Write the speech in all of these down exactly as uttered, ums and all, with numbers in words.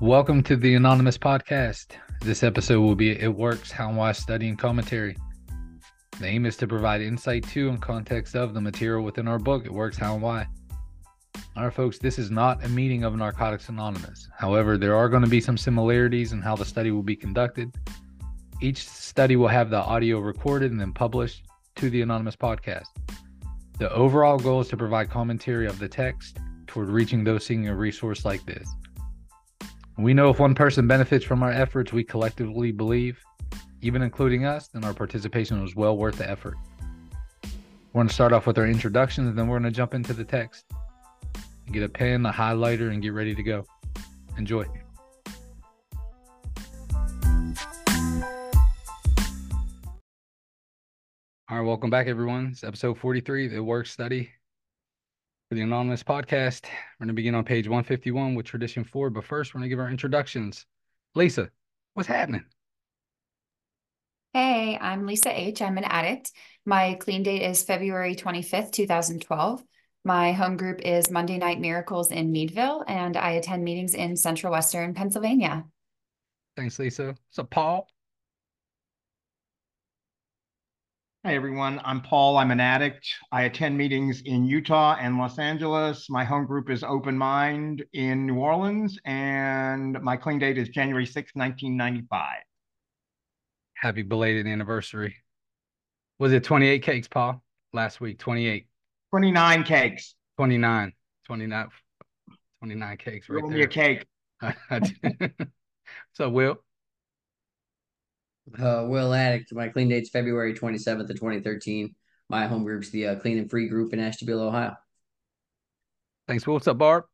Welcome to the Anonymous Podcast. This episode will be It Works, How and Why study and commentary. The aim is to provide insight to and context of the material within our book, It Works, How and Why. All right, folks, this is not a meeting of Narcotics Anonymous. However, there are going to be some similarities in how the study will be conducted. Each study will have the audio recorded and then published to the Anonymous Podcast. The overall goal is to provide commentary of the text toward reaching those seeking a resource like this. We know if one person benefits from our efforts, we collectively believe, even including us, then our participation was well worth the effort. We're going to start off with our introductions, and then we're going to jump into the text. Get a pen, a highlighter, and get ready to go. Enjoy. All right, welcome back, everyone. It's episode forty-three, the Work Study for the Anonymous Podcast. We're going to begin on page one fifty-one with Tradition four, but first we're going to give our introductions. Lisa, what's happening? Hey, I'm Lisa H. I'm an addict. My clean date is February twenty-fifth, two thousand twelve. My home group is Monday Night Miracles in Meadville, and I attend meetings in Central Western Pennsylvania. Thanks, Lisa. So, Paul? Hey, everyone. I'm Paul. I'm an addict. I attend meetings in Utah and Los Angeles. My home group is Open Mind in New Orleans, and my clean date is January sixth, nineteen ninety-five. Happy belated anniversary. Was it twenty-eight cakes, Paul? Last week, twenty-eight. twenty-nine cakes. twenty-nine. twenty-nine. twenty-nine cakes right there. Roll me a cake. What's up, Will? Uh, Will Addict. My clean date's February twenty-seventh of twenty thirteen. My home group's the uh, Clean and Free Group in Ashtabula, Ohio. Thanks, Will. What's up, Barb?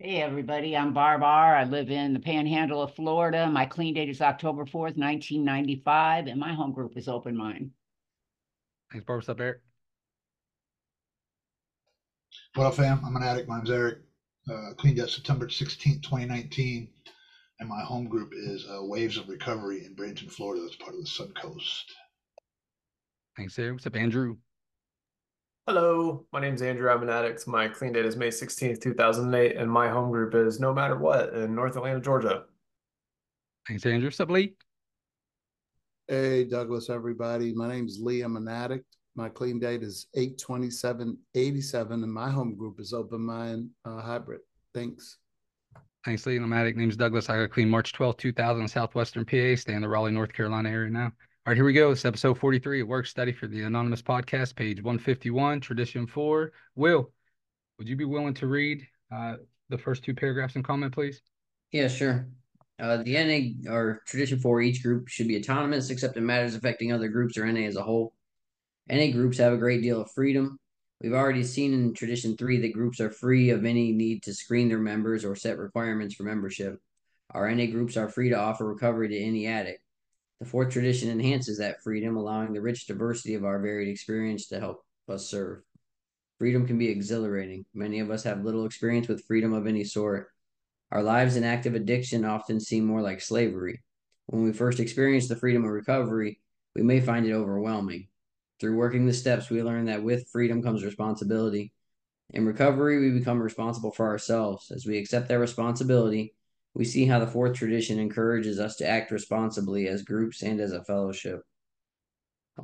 Hey, everybody. I'm Barb R. I live in the Panhandle of Florida. My clean date is October fourth, nineteen ninety-five, and my home group is Open Mind. Thanks, Barb. What's up, Eric? What up, fam? I'm an addict. My name's Eric. Uh, cleaned up September sixteenth, twenty nineteen, and my home group is uh, Waves of Recovery in Bradenton, Florida. That's part of the Sun Coast. Thanks, Eric. What's up, Andrew? Hello, my name's Andrew. I'm an addict. My clean date is May sixteenth, two thousand eight, and my home group is No Matter What in North Atlanta, Georgia. Thanks, Andrew. What's up, Lee? Hey, Douglas, everybody. My name's Lee. I'm an addict. My clean date is eight twenty-seven eighty-seven, and my home group is Open Mind uh, Hybrid. Thanks. Thanks, Lee. I'm addict. Name's Douglas. I got clean March twelfth, two thousand, Southwestern P A. Stay in the Raleigh, North Carolina area now. All right, here we go. It's episode forty-three, a work study for the Anonymous Podcast, page one fifty-one, Tradition four. Will, would you be willing to read uh, the first two paragraphs and comment, please? Yeah, sure. Uh, the N A, or Tradition four, each group should be autonomous except in matters affecting other groups or N A as a whole. N A groups have a great deal of freedom. We've already seen in Tradition three that groups are free of any need to screen their members or set requirements for membership. Our N A groups are free to offer recovery to any addict. The fourth tradition enhances that freedom, allowing the rich diversity of our varied experience to help us serve. Freedom can be exhilarating. Many of us have little experience with freedom of any sort. Our lives in active addiction often seem more like slavery. When we first experience the freedom of recovery, we may find it overwhelming. Through working the steps, we learn that with freedom comes responsibility. In recovery, we become responsible for ourselves. As we accept that responsibility, we see how the fourth tradition encourages us to act responsibly as groups and as a fellowship.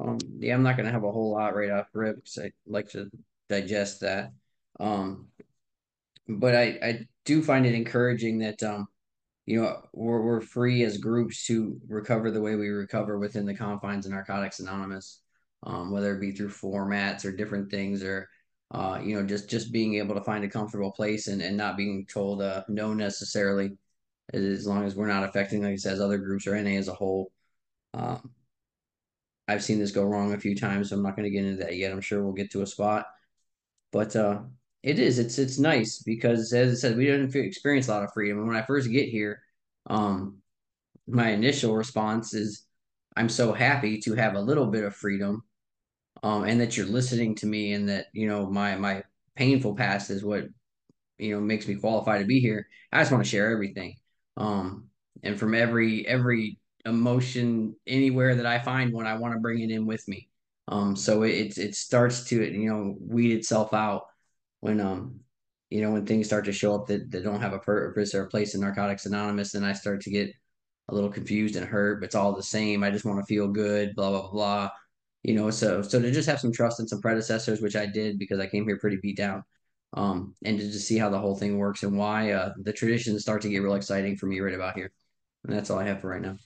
Um, yeah, I'm not going to have a whole lot right off rip because I like to digest that. Um, but I, I do find it encouraging that, um, you know, we're, we're free as groups to recover the way we recover within the confines of Narcotics Anonymous. Um, whether it be through formats or different things or, uh, you know, just, just being able to find a comfortable place and, and not being told uh, no necessarily, as long as we're not affecting, like it says, other groups or N A as a whole. Um, I've seen this go wrong a few times, so I'm not going to get into that yet. I'm sure we'll get to a spot. But uh, it is. It's it's nice because, as it said, we didn't experience a lot of freedom. And when I first get here, um, my initial response is, I'm so happy to have a little bit of freedom. Um, and that you're listening to me and that, you know, my, my painful past is what, you know, makes me qualify to be here. I just want to share everything. Um, and from every, every emotion anywhere that I find one, I want to bring it in with me. Um, so it, it, it starts to, you know, weed itself out when, um, you know, when things start to show up that, that don't have a purpose or a place in Narcotics Anonymous, then I start to get a little confused and hurt. But it's all the same. I just want to feel good, blah, blah, blah. You know, so so to just have some trust in some predecessors, which I did because I came here pretty beat down, um, and to just see how the whole thing works and why uh, the traditions start to get real exciting for me right about here. And that's all I have for right now.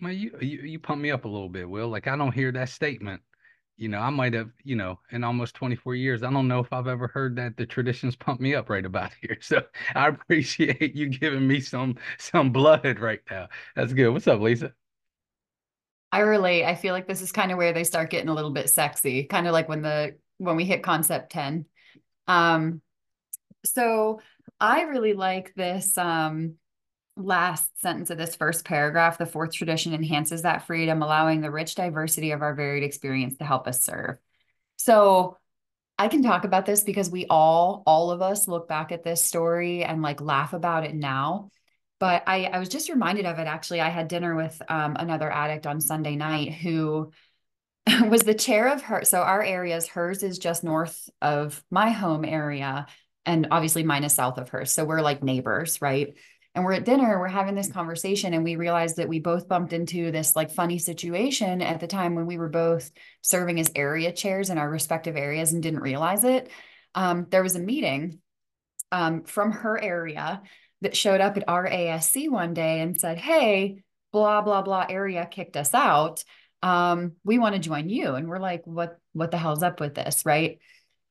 Well, you, you, you pump me up a little bit, Will. Like, I don't hear that statement. You know, I might have, you know, in almost twenty-four years, I don't know if I've ever heard that the traditions pump me up right about here. So I appreciate you giving me some some blood right now. That's good. What's up, Lisa? I relate. I feel like this is kind of where they start getting a little bit sexy, kind of like when the when we hit Concept ten. Um, so I really like this um, last sentence of this first paragraph. The fourth tradition enhances that freedom, allowing the rich diversity of our varied experience to help us serve. So I can talk about this because we all, all of us look back at this story and like laugh about it now. But I, I was just reminded of it, actually. I had dinner with um, another addict on Sunday night who was the chair of her. So our areas, hers is just north of my home area, and obviously mine is south of hers. So we're like neighbors, right? And we're at dinner, we're having this conversation, and we realized that we both bumped into this like funny situation at the time when we were both serving as area chairs in our respective areas and didn't realize it. Um, there was a meeting um, from her area that showed up at R A S C one day and said, hey, blah, blah, blah area kicked us out. Um, we want to join you. And we're like, what, what the hell's up with this? Right.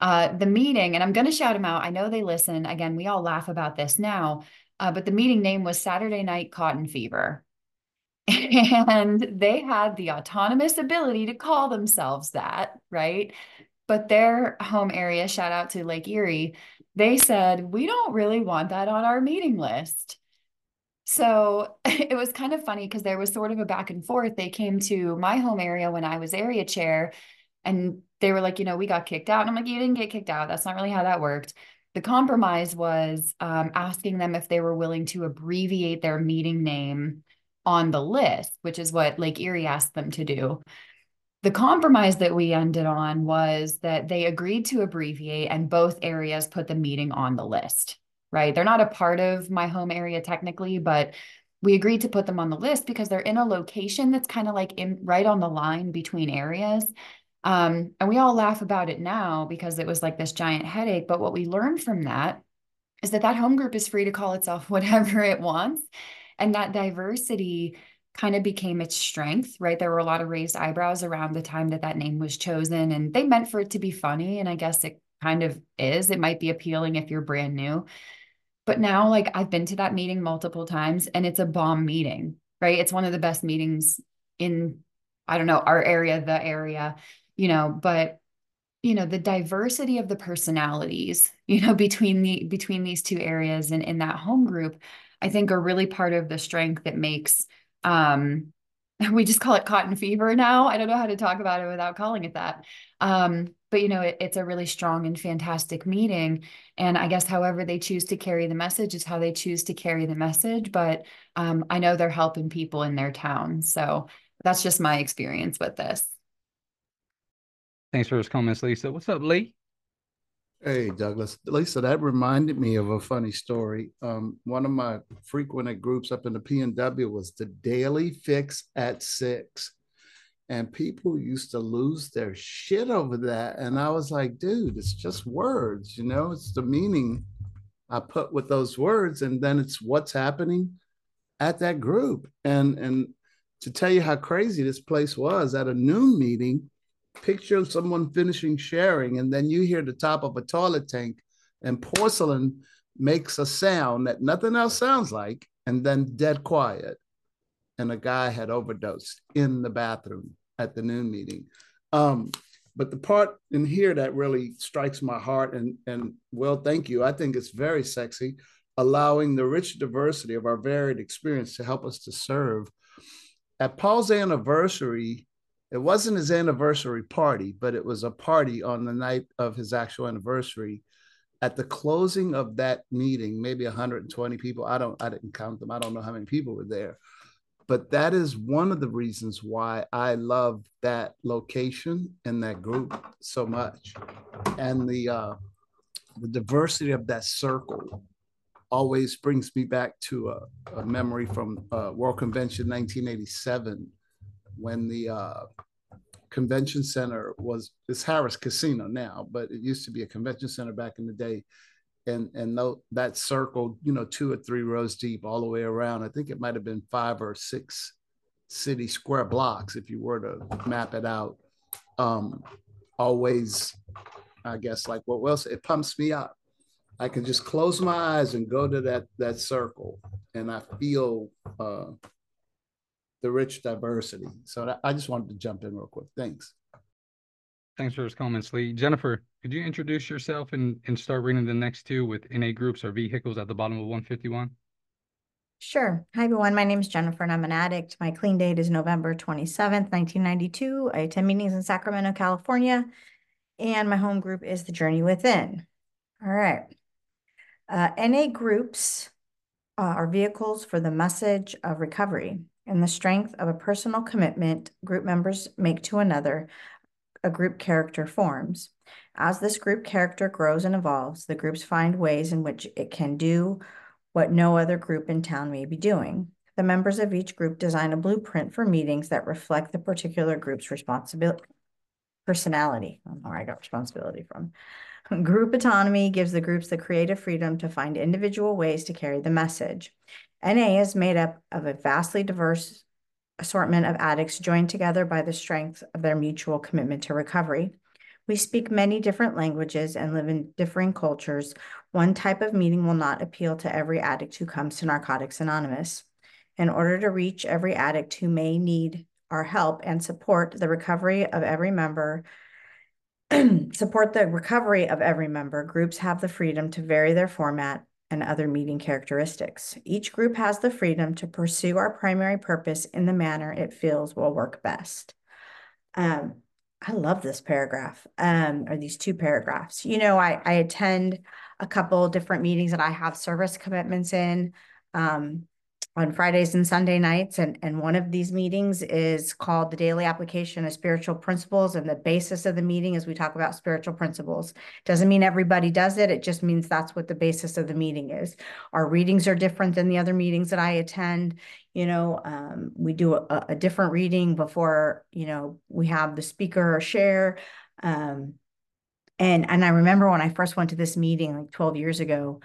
Uh, the meeting, and I'm going to shout them out. I know they listen. Again, we all laugh about this now, uh, but the meeting name was Saturday Night Cotton Fever. And they had the autonomous ability to call themselves that. Right. But their home area, shout out to Lake Erie, they said, we don't really want that on our meeting list. So it was kind of funny because there was sort of a back and forth. They came to my home area when I was area chair, and they were like, you know, we got kicked out. And I'm like, you didn't get kicked out. That's not really how that worked. The compromise was um, asking them if they were willing to abbreviate their meeting name on the list, which is what Lake Erie asked them to do. The compromise that we ended on was that they agreed to abbreviate, and both areas put the meeting on the list, right? They're not a part of my home area technically, but we agreed to put them on the list because they're in a location that's kind of like in, right on the line between areas. Um, and we all laugh about it now because it was like this giant headache. But what we learned from that is that that home group is free to call itself whatever it wants. And that diversity kind of became its strength, right? There were a lot of raised eyebrows around the time that that name was chosen, and they meant for it to be funny. And I guess it kind of is. It might be appealing if you're brand new, but now, like, I've been to that meeting multiple times, and it's a bomb meeting, right? It's one of the best meetings in, I don't know, our area, the area, you know, but you know, the diversity of the personalities, you know, between the, between these two areas and in that home group, I think are really part of the strength that makes Um, we just call it cotton fever now. I don't know how to talk about it without calling it that. Um, but you know, it, it's a really strong and fantastic meeting. And I guess however they choose to carry the message is how they choose to carry the message. But um, I know they're helping people in their town. So that's just my experience with this. Thanks for those comments, Lisa. What's up, Lee? Hey, Douglas. Lisa, that reminded me of a funny story. Um, one of my frequented groups up in the P N W was the Daily Fix at Six. And people used to lose their shit over that. And I was like, dude, it's just words, you know? It's the meaning I put with those words. And then it's what's happening at that group. And, and to tell you how crazy this place was, at a noon meeting, picture someone finishing sharing, and then you hear the top of a toilet tank, and porcelain makes a sound that nothing else sounds like, and then dead quiet. And a guy had overdosed in the bathroom at the noon meeting. Um, but the part in here that really strikes my heart, and, and well, thank you. I think it's very sexy, allowing the rich diversity of our varied experience to help us to serve. At Paul's anniversary, it wasn't his anniversary party, but it was a party on the night of his actual anniversary. At the closing of that meeting, maybe one hundred twenty people, I don't, I didn't count them. I don't know how many people were there, but that is one of the reasons why I love that location and that group so much. And the, uh, the diversity of that circle always brings me back to a, a memory from uh, World Convention nineteen eighty-seven, when the uh, convention center was, it's Harris Casino now, but it used to be a convention center back in the day. And, and that circle, you know, two or three rows deep all the way around, I think it might've been five or six city square blocks, if you were to map it out, um, always, I guess, like what else, it pumps me up. I can just close my eyes and go to that that circle, and I feel uh, the rich diversity. So that, I just wanted to jump in real quick. Thanks. Thanks for those comments, Lee. Jennifer, could you introduce yourself and, and start reading the next two with N A groups or vehicles at the bottom of one fifty-one? Sure. Hi, everyone. My name is Jennifer, and I'm an addict. My clean date is November twenty-seventh, nineteen ninety-two. I attend meetings in Sacramento, California, and my home group is The Journey Within. All right. Uh, N A groups uh, are vehicles for the message of recovery and the strength of a personal commitment group members make to another, a group character forms. As this group character grows and evolves, the groups find ways in which it can do what no other group in town may be doing. The members of each group design a blueprint for meetings that reflect the particular group's responsibility, personality. I don't know where I got responsibility from. Group autonomy gives the groups the creative freedom to find individual ways to carry the message. N A is made up of a vastly diverse assortment of addicts joined together by the strength of their mutual commitment to recovery. We speak many different languages and live in differing cultures. One type of meeting will not appeal to every addict who comes to Narcotics Anonymous. In order to reach every addict who may need our help and support the recovery of every member, support the recovery of every member, groups have the freedom to vary their format and other meeting characteristics. Each group has the freedom to pursue our primary purpose in the manner it feels will work best. Um, I love this paragraph, um, or these two paragraphs. You know, I, I attend a couple different meetings that I have service commitments in um, on Fridays and Sunday nights. And, and one of these meetings is called the Daily Application of Spiritual Principles. And the basis of the meeting is we talk about spiritual principles. Doesn't mean everybody does it. It just means that's what the basis of the meeting is. Our readings are different than the other meetings that I attend. You know, um, we do a, a different reading before, you know, we have the speaker or share. Um, and, and I remember when I first went to this meeting like twelve years ago,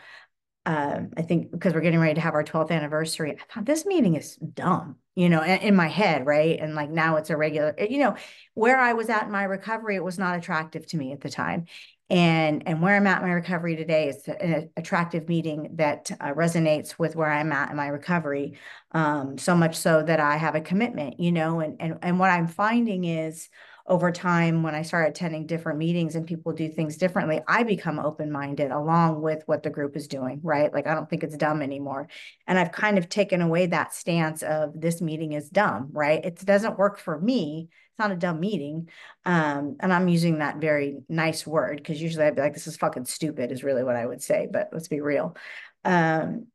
Uh, I think because we're getting ready to have our twelfth anniversary, I thought this meeting is dumb, you know, in, in my head, right? And like now it's a regular, you know, where I was at in my recovery, it was not attractive to me at the time. And, and where I'm at in my recovery today is an attractive meeting that uh, resonates with where I'm at in my recovery, um, so much so that I have a commitment, you know, and, and, and what I'm finding is over time, when I start attending different meetings and people do things differently, I become open-minded along with what the group is doing, right? Like, I don't think it's dumb anymore. And I've kind of taken away that stance of this meeting is dumb, right? It doesn't work for me. It's not a dumb meeting. Um, and I'm using that very nice word because usually I'd be like, this is fucking stupid is really what I would say, but let's be real. Um,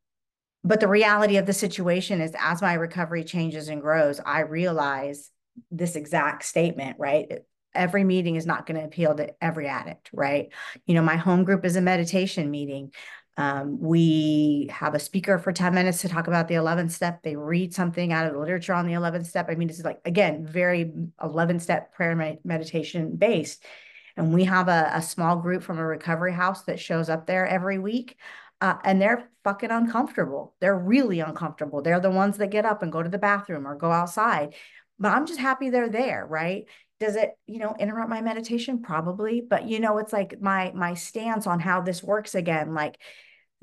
but the reality of the situation is as my recovery changes and grows, I realize this exact statement, right? Every meeting is not going to appeal to every addict, right? You know, my home group is a meditation meeting. Um, we have a speaker for ten minutes to talk about the eleventh step. They read something out of the literature on the eleventh step. I mean, this is like, again, very eleven step prayer meditation based. And we have a, a small group from a recovery house that shows up there every week. Uh, and they're fucking uncomfortable. They're really uncomfortable. They're the ones that get up and go to the bathroom or go outside. But I'm just happy they're there, right? Does it, you know, interrupt my meditation? Probably. But, you know, it's like my my stance on how this works again, like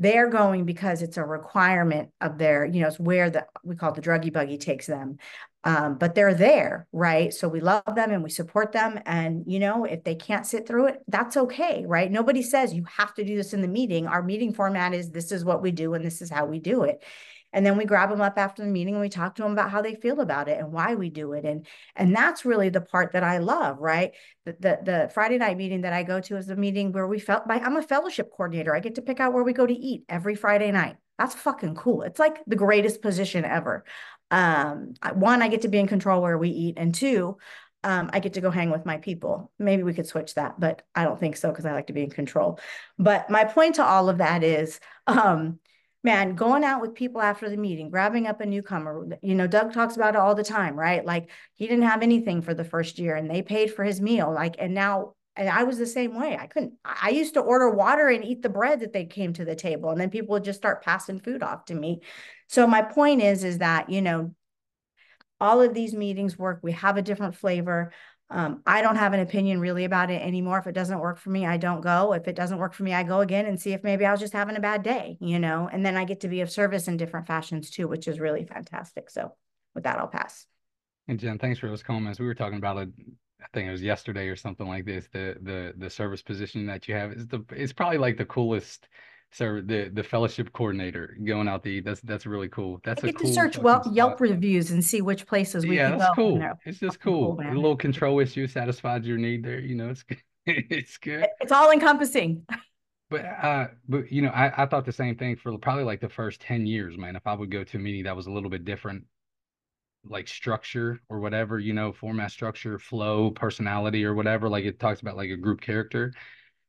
they're going because it's a requirement of their, you know, it's where the, we call it the druggy buggy takes them. Um, but they're there, right? So we love them and we support them. And, you know, if they can't sit through it, that's okay, right? Nobody says you have to do this in the meeting. Our meeting format is this is what we do and this is how we do it. And then we grab them up after the meeting and we talk to them about how they feel about it and why we do it. And, and that's really the part that I love, right? The, the, the Friday night meeting that I go to is the meeting where we felt like I'm a fellowship coordinator. I get to pick out where we go to eat every Friday night. That's fucking cool. It's like the greatest position ever. Um, one, I get to be in control where we eat. And two, um, I get to go hang with my people. Maybe we could switch that, but I don't think so because I like to be in control. But my point to all of that is, um, man, going out with people after the meeting, grabbing up a newcomer, you know, Doug talks about it all the time, right? Like he didn't have anything for the first year and they paid for his meal. Like, and now, and I was the same way. I couldn't, I used to order water and eat the bread that they came to the table. And then people would just start passing food off to me. So my point is, is that, you know, all of these meetings work. We have a different flavor. Um, I don't have an opinion really about it anymore. If it doesn't work for me, I don't go. If it doesn't work for me, I go again and see if maybe I was just having a bad day, you know, and then I get to be of service in different fashions too, which is really fantastic. So with that, I'll pass. And Jen, thanks for those comments. We were talking about it, I think it was yesterday or something like this, the, the, the service position that you have is the, it's probably like the coolest. So the the fellowship coordinator going out to eat, that's that's really cool. That's I get a cool to search well, Yelp reviews and see which places we yeah, can that's go. Cool. No, it's just cool. cool a little control issue satisfies your need there. You know, it's it's good. It's all encompassing. But uh, but you know, I I thought the same thing for probably like the first ten years, man. If I would go to a meeting that was a little bit different, like structure or whatever, you know, format, structure, flow, personality, or whatever. Like it talks about like a group character.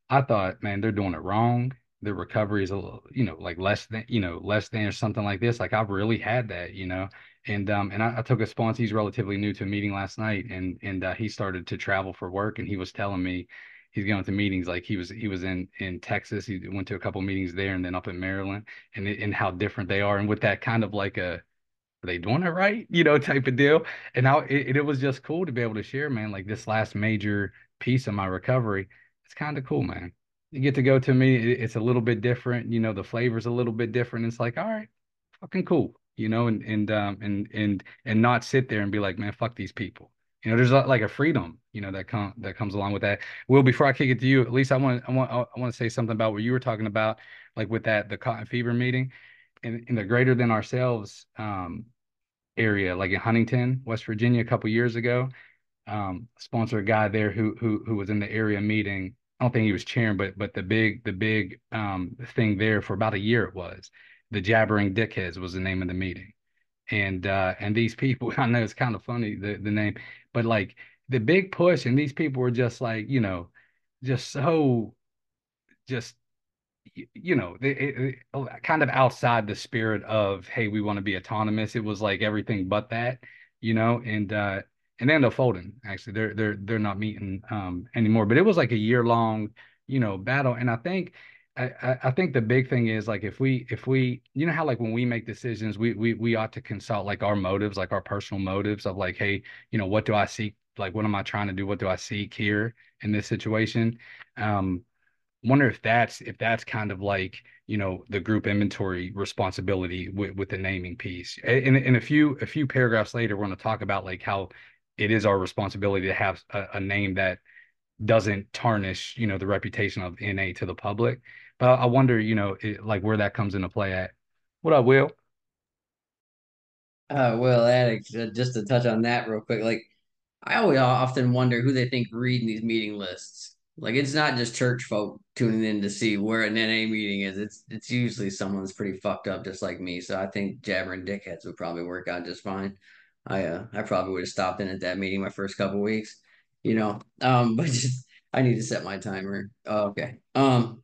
I thought, man, they're doing it wrong. The recovery is a little, you know, like less than, you know, less than or something like this. Like I've really had that, you know, and, um, and I, I took a sponsor, he's relatively new to a meeting last night and, and, uh, he started to travel for work and he was telling me he's going to meetings. Like he was, he was in, in Texas. He went to a couple meetings there and then up in Maryland and, and how different they are. And with that kind of like a, are they doing it right, you know, type of deal. And I, it, it was just cool to be able to share, man, like this last major piece of my recovery. It's kind of cool, man. You get to go to me, it's a little bit different, you know, the flavor's a little bit different. It's like, all right, fucking cool, you know, and, and, um, and, and, and not sit there and be like, man, fuck these people. You know, there's a, like a freedom, you know, that com that comes along with that. Will, before I kick it to you, at least I want to, I want, I want to say something about what you were talking about, like with that, the cotton fever meeting and in the greater than ourselves, um, area, like in Huntington, West Virginia, a couple years ago, um, sponsor a guy there who, who, who was in the area meeting. I don't think he was chairing, but but the big the big um, thing there for about a year it was the Jabbering Dickheads was the name of the meeting, and uh, and these people, I know it's kind of funny the the name, but like the big push and these people were just like, you know, just so just you know it, it, it, kind of outside the spirit of hey we want to be autonomous. It was like everything but that, you know, and. Uh, And they end up folding. Actually, they're they're they're not meeting um, anymore. But it was like a year long, you know, battle. And I think, I, I think the big thing is like if we if we you know how like when we make decisions, we we we ought to consult like our motives, like our personal motives of like, hey, you know, what do I seek? Like, what am I trying to do? What do I seek here in this situation? Um, wonder if that's if that's kind of like you know the group inventory responsibility with, with the naming piece. And in a few a few paragraphs later, we're going to talk about like how. It is our responsibility to have a, a name that doesn't tarnish, you know, the reputation of N A to the public. But I wonder, you know, it, like where that comes into play at. What up, Will? Uh, well, Alex, uh, just to touch on that real quick, like I always often wonder who they think reading these meeting lists. Like it's not just church folk tuning in to see where an N A meeting is. It's it's usually someone's pretty fucked up, just like me. So I think jabbering dickheads would probably work out just fine. I uh, I probably would have stopped in at that meeting my first couple of weeks, you know. Um, but just I need to set my timer. Oh, okay. Um,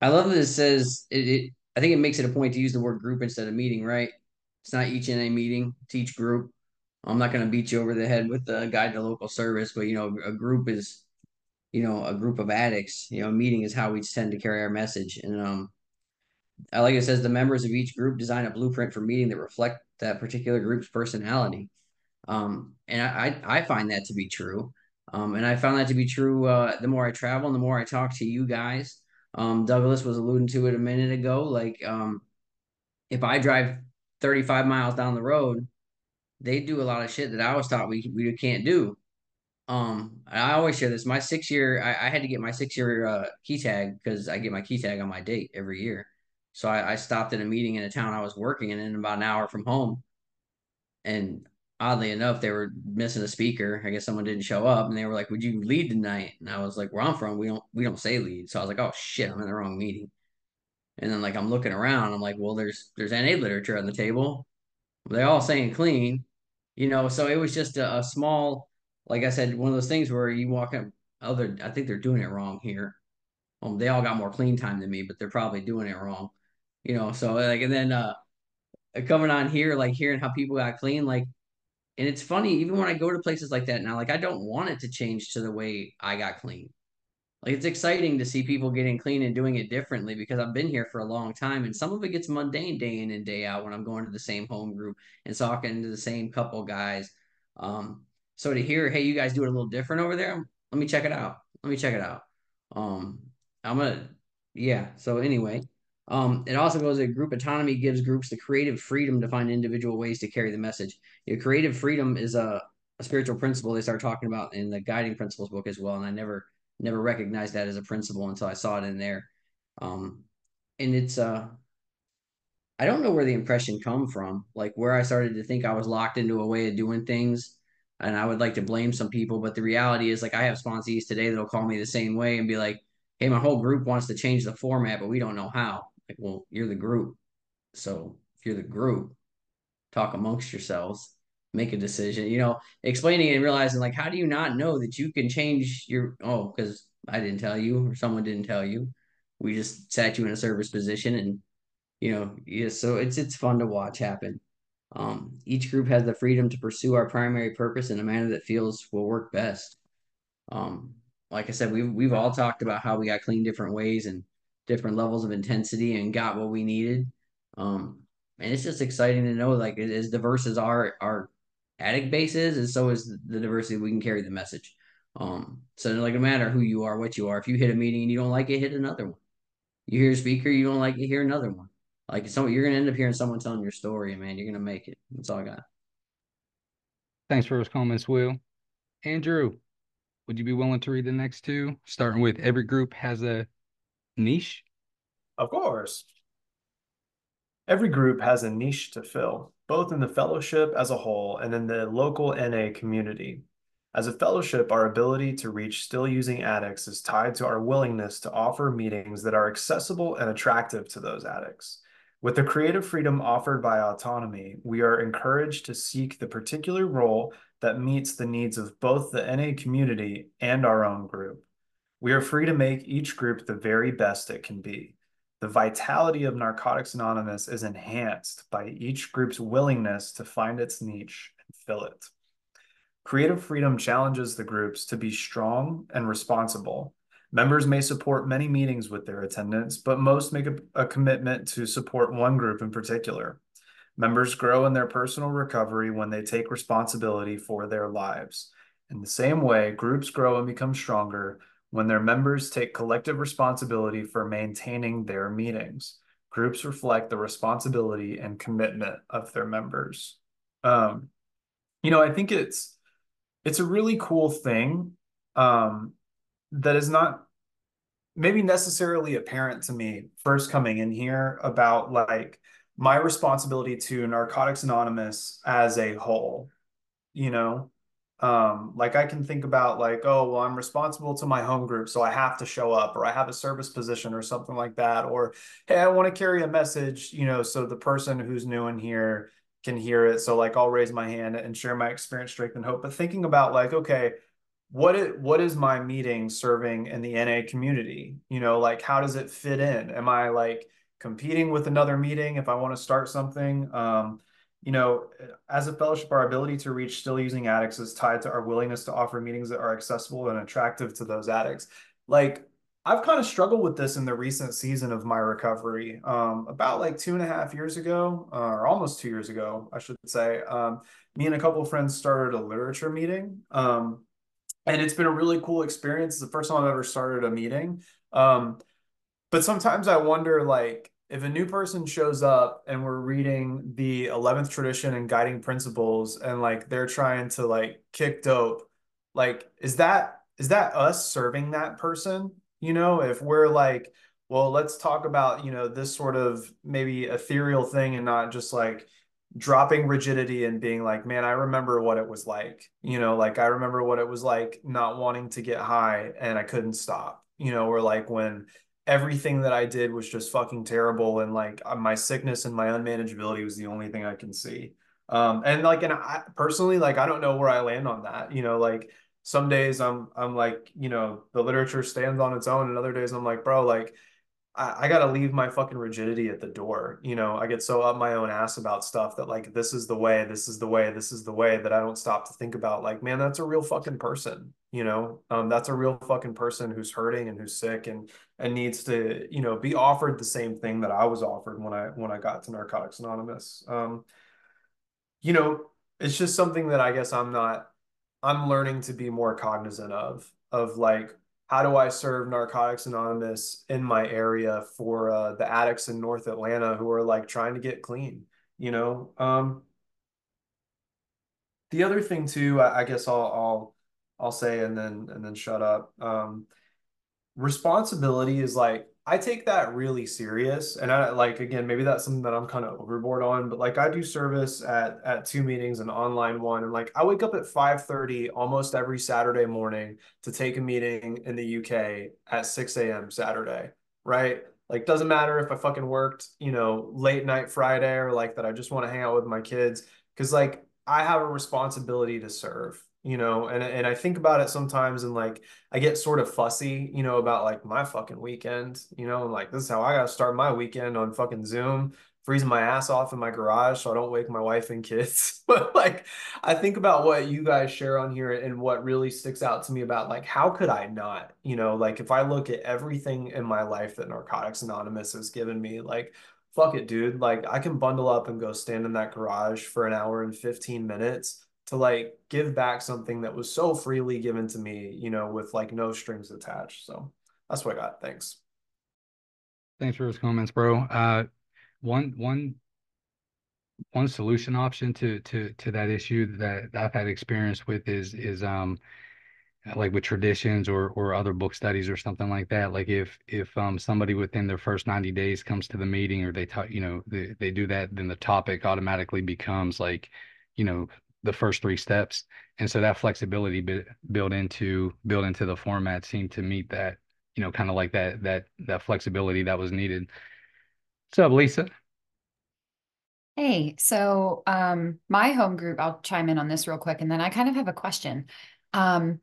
I love that it says it, it. I think it makes it a point to use the word group instead of meeting, right? It's not each N A meeting, it's each group. I'm not going to beat you over the head with the guide to local service, but you know, a group is, you know, a group of addicts. You know, a meeting is how we tend to carry our message, and um. Like it says, the members of each group design a blueprint for meeting that reflect that particular group's personality. Um, and I, I find that to be true. Um, and I found that to be true uh, the more I travel and the more I talk to you guys. Um, Douglas was alluding to it a minute ago. Like um, if I drive thirty-five miles down the road, they do a lot of shit that I was taught we, we can't do. Um, and I always share this. My six year, I, I had to get my six year uh, key tag because I get my key tag on my date every year. So I, I stopped at a meeting in a town I was working in, in about an hour from home. And oddly enough, they were missing a speaker. I guess someone didn't show up and they were like, would you lead tonight? And I was like, where I'm from, we don't, we don't say lead. So I was like, oh shit, I'm in the wrong meeting. And then like, I'm looking around, I'm like, well, there's, there's N A literature on the table. They're all saying clean. you know, so it was just a, a small, like I said, one of those things where you walk up other, I think they're doing it wrong here. Um, they all got more clean time than me, but they're probably doing it wrong, you know? So like, and then, uh, coming on here, like hearing how people got clean, like, and it's funny, even when I go to places like that now, like I don't want it to change to the way I got clean. Like it's exciting to see people getting clean and doing it differently because I've been here for a long time and some of it gets mundane day in and day out when I'm going to the same home group and talking to the same couple guys. Um, so to hear, hey, you guys do it a little different over there. Let me check it out. Let me check it out. Um, I'm gonna, yeah. So anyway, um, it also goes that group autonomy gives groups the creative freedom to find individual ways to carry the message. Your creative freedom is a, a spiritual principle they start talking about in the Guiding Principles book as well. And I never, Never recognized that as a principle until I saw it in there. Um, and it's, uh, I don't know where the impression come from, like where I started to think I was locked into a way of doing things. And I would like to blame some people, but the reality is like I have sponsees today that'll call me the same way and be like, hey, my whole group wants to change the format, but we don't know how. Like, well, you're the group. So if you're the group, talk amongst yourselves. Make a decision, you know, explaining it and realizing like, how do you not know that you can change your, oh, because I didn't tell you or someone didn't tell you. We just sat you in a service position and, you know, yeah, so it's, it's fun to watch happen. Um, each group has the freedom to pursue our primary purpose in a manner that feels will work best. Um, like I said, we've, we've all talked about how we got clean different ways and different levels of intensity and got what we needed. Um, and it's just exciting to know, like as diverse as our, our, addict base is, and so is the diversity we can carry the message. Um, so like no matter who you are, what you are, if you hit a meeting and you don't like it, hit another one. You hear a speaker, you don't like it, hear another one. Like so you're gonna end up hearing someone telling your story, man. You're gonna make it. That's all I got. Thanks for those comments, Will. Andrew, would you be willing to read the next two? Starting with every group has a niche. Of course. Every group has a niche to fill, both in the fellowship as a whole and in the local N A community. As a fellowship, our ability to reach still using addicts is tied to our willingness to offer meetings that are accessible and attractive to those addicts. With the creative freedom offered by autonomy, we are encouraged to seek the particular role that meets the needs of both the N A community and our own group. We are free to make each group the very best it can be. The vitality of Narcotics Anonymous is enhanced by each group's willingness to find its niche and fill it. Creative freedom challenges the groups to be strong and responsible. Members may support many meetings with their attendance, but most make a, a commitment to support one group in particular. Members grow in their personal recovery when they take responsibility for their lives. In the same way, groups grow and become stronger when their members take collective responsibility for maintaining their meetings. Groups reflect the responsibility and commitment of their members. Um, you know, I think it's it's a really cool thing um, that is not maybe necessarily apparent to me first coming in here about like my responsibility to Narcotics Anonymous as a whole, you know? Um, like I can think about like, oh, well, I'm responsible to my home group, so I have to show up, or I have a service position or something like that. Or, hey, I want to carry a message, you know, so the person who's new in here can hear it. So like, I'll raise my hand and share my experience, strength, and hope. But thinking about like, okay, what is, what is my meeting serving in the N A community? You know, like, how does it fit in? Am I like competing with another meeting if I want to start something? Um, You know, as a fellowship, our ability to reach still using addicts is tied to our willingness to offer meetings that are accessible and attractive to those addicts. Like, I've kind of struggled with this in the recent season of my recovery. Um, about like two and a half years ago, uh, or almost two years ago, I should say, um, me and a couple of friends started a literature meeting. Um, and it's been a really cool experience. It's the first time I've ever started a meeting. Um, but sometimes I wonder, like, if a new person shows up and we're reading the eleventh tradition and guiding principles and like they're trying to like kick dope, like, is that, is that us serving that person? You know, if we're like, well, let's talk about, you know, this sort of maybe ethereal thing and not just like dropping rigidity and being like, man, I remember what it was like, you know, like I remember what it was like not wanting to get high and I couldn't stop, you know, or like when everything that I did was just fucking terrible. And like my sickness and my unmanageability was the only thing I can see. Um, and like, and I personally, like, I don't know where I land on that. You know, like some days I'm, I'm like, you know, the literature stands on its own. And other days I'm like, bro, like I, I got to leave my fucking rigidity at the door. You know, I get so up my own ass about stuff that like, this is the way, this is the way, this is the way that I don't stop to think about like, man, that's a real fucking person, you know, um, that's a real fucking person who's hurting and who's sick and, and needs to, you know, be offered the same thing that I was offered when I, when I got to Narcotics Anonymous. Um, you know, it's just something that I guess I'm not, I'm learning to be more cognizant of, of like, how do I serve Narcotics Anonymous in my area for uh, the addicts in North Atlanta who are like trying to get clean, you know? Um, the other thing too, I, I guess I'll, I'll, I'll say, and then, and then shut up. Um, responsibility is like, I take that really serious. And I like, again, maybe that's something that I'm kind of overboard on, but like I do service at, at two meetings, an online one. And like, I wake up at five thirty almost every Saturday morning to take a meeting in the U K at six a m Saturday, right? Like, doesn't matter if I fucking worked, you know, late night Friday or like that. I just want to hang out with my kids. Cause like, I have a responsibility to serve. You know, and, and I think about it sometimes and like, I get sort of fussy, you know, about like my fucking weekend, you know, and like, this is how I got to start my weekend on fucking Zoom, freezing my ass off in my garage so I don't wake my wife and kids. But like, I think about what you guys share on here and what really sticks out to me about like, how could I not, you know, like if I look at everything in my life that Narcotics Anonymous has given me, like, fuck it, dude. Like I can bundle up and go stand in that garage for an hour and fifteen minutes. To like give back something that was so freely given to me, you know, with like no strings attached. So that's what I got. Thanks. Thanks for those comments, bro. Uh, one, one, one solution option to, to, to that issue that I've had experience with is, is, um, like with traditions or, or other book studies or something like that. Like if, if, um, somebody within their first ninety days comes to the meeting or they talk, you know, they, they do that, then the topic automatically becomes like, you know, the first three steps. And so that flexibility built into built into the format seemed to meet that, you know, kind of like that, that, that flexibility that was needed. What's up, Lisa? Hey, so um, my home group, I'll chime in on this real quick. And then I kind of have a question. Um,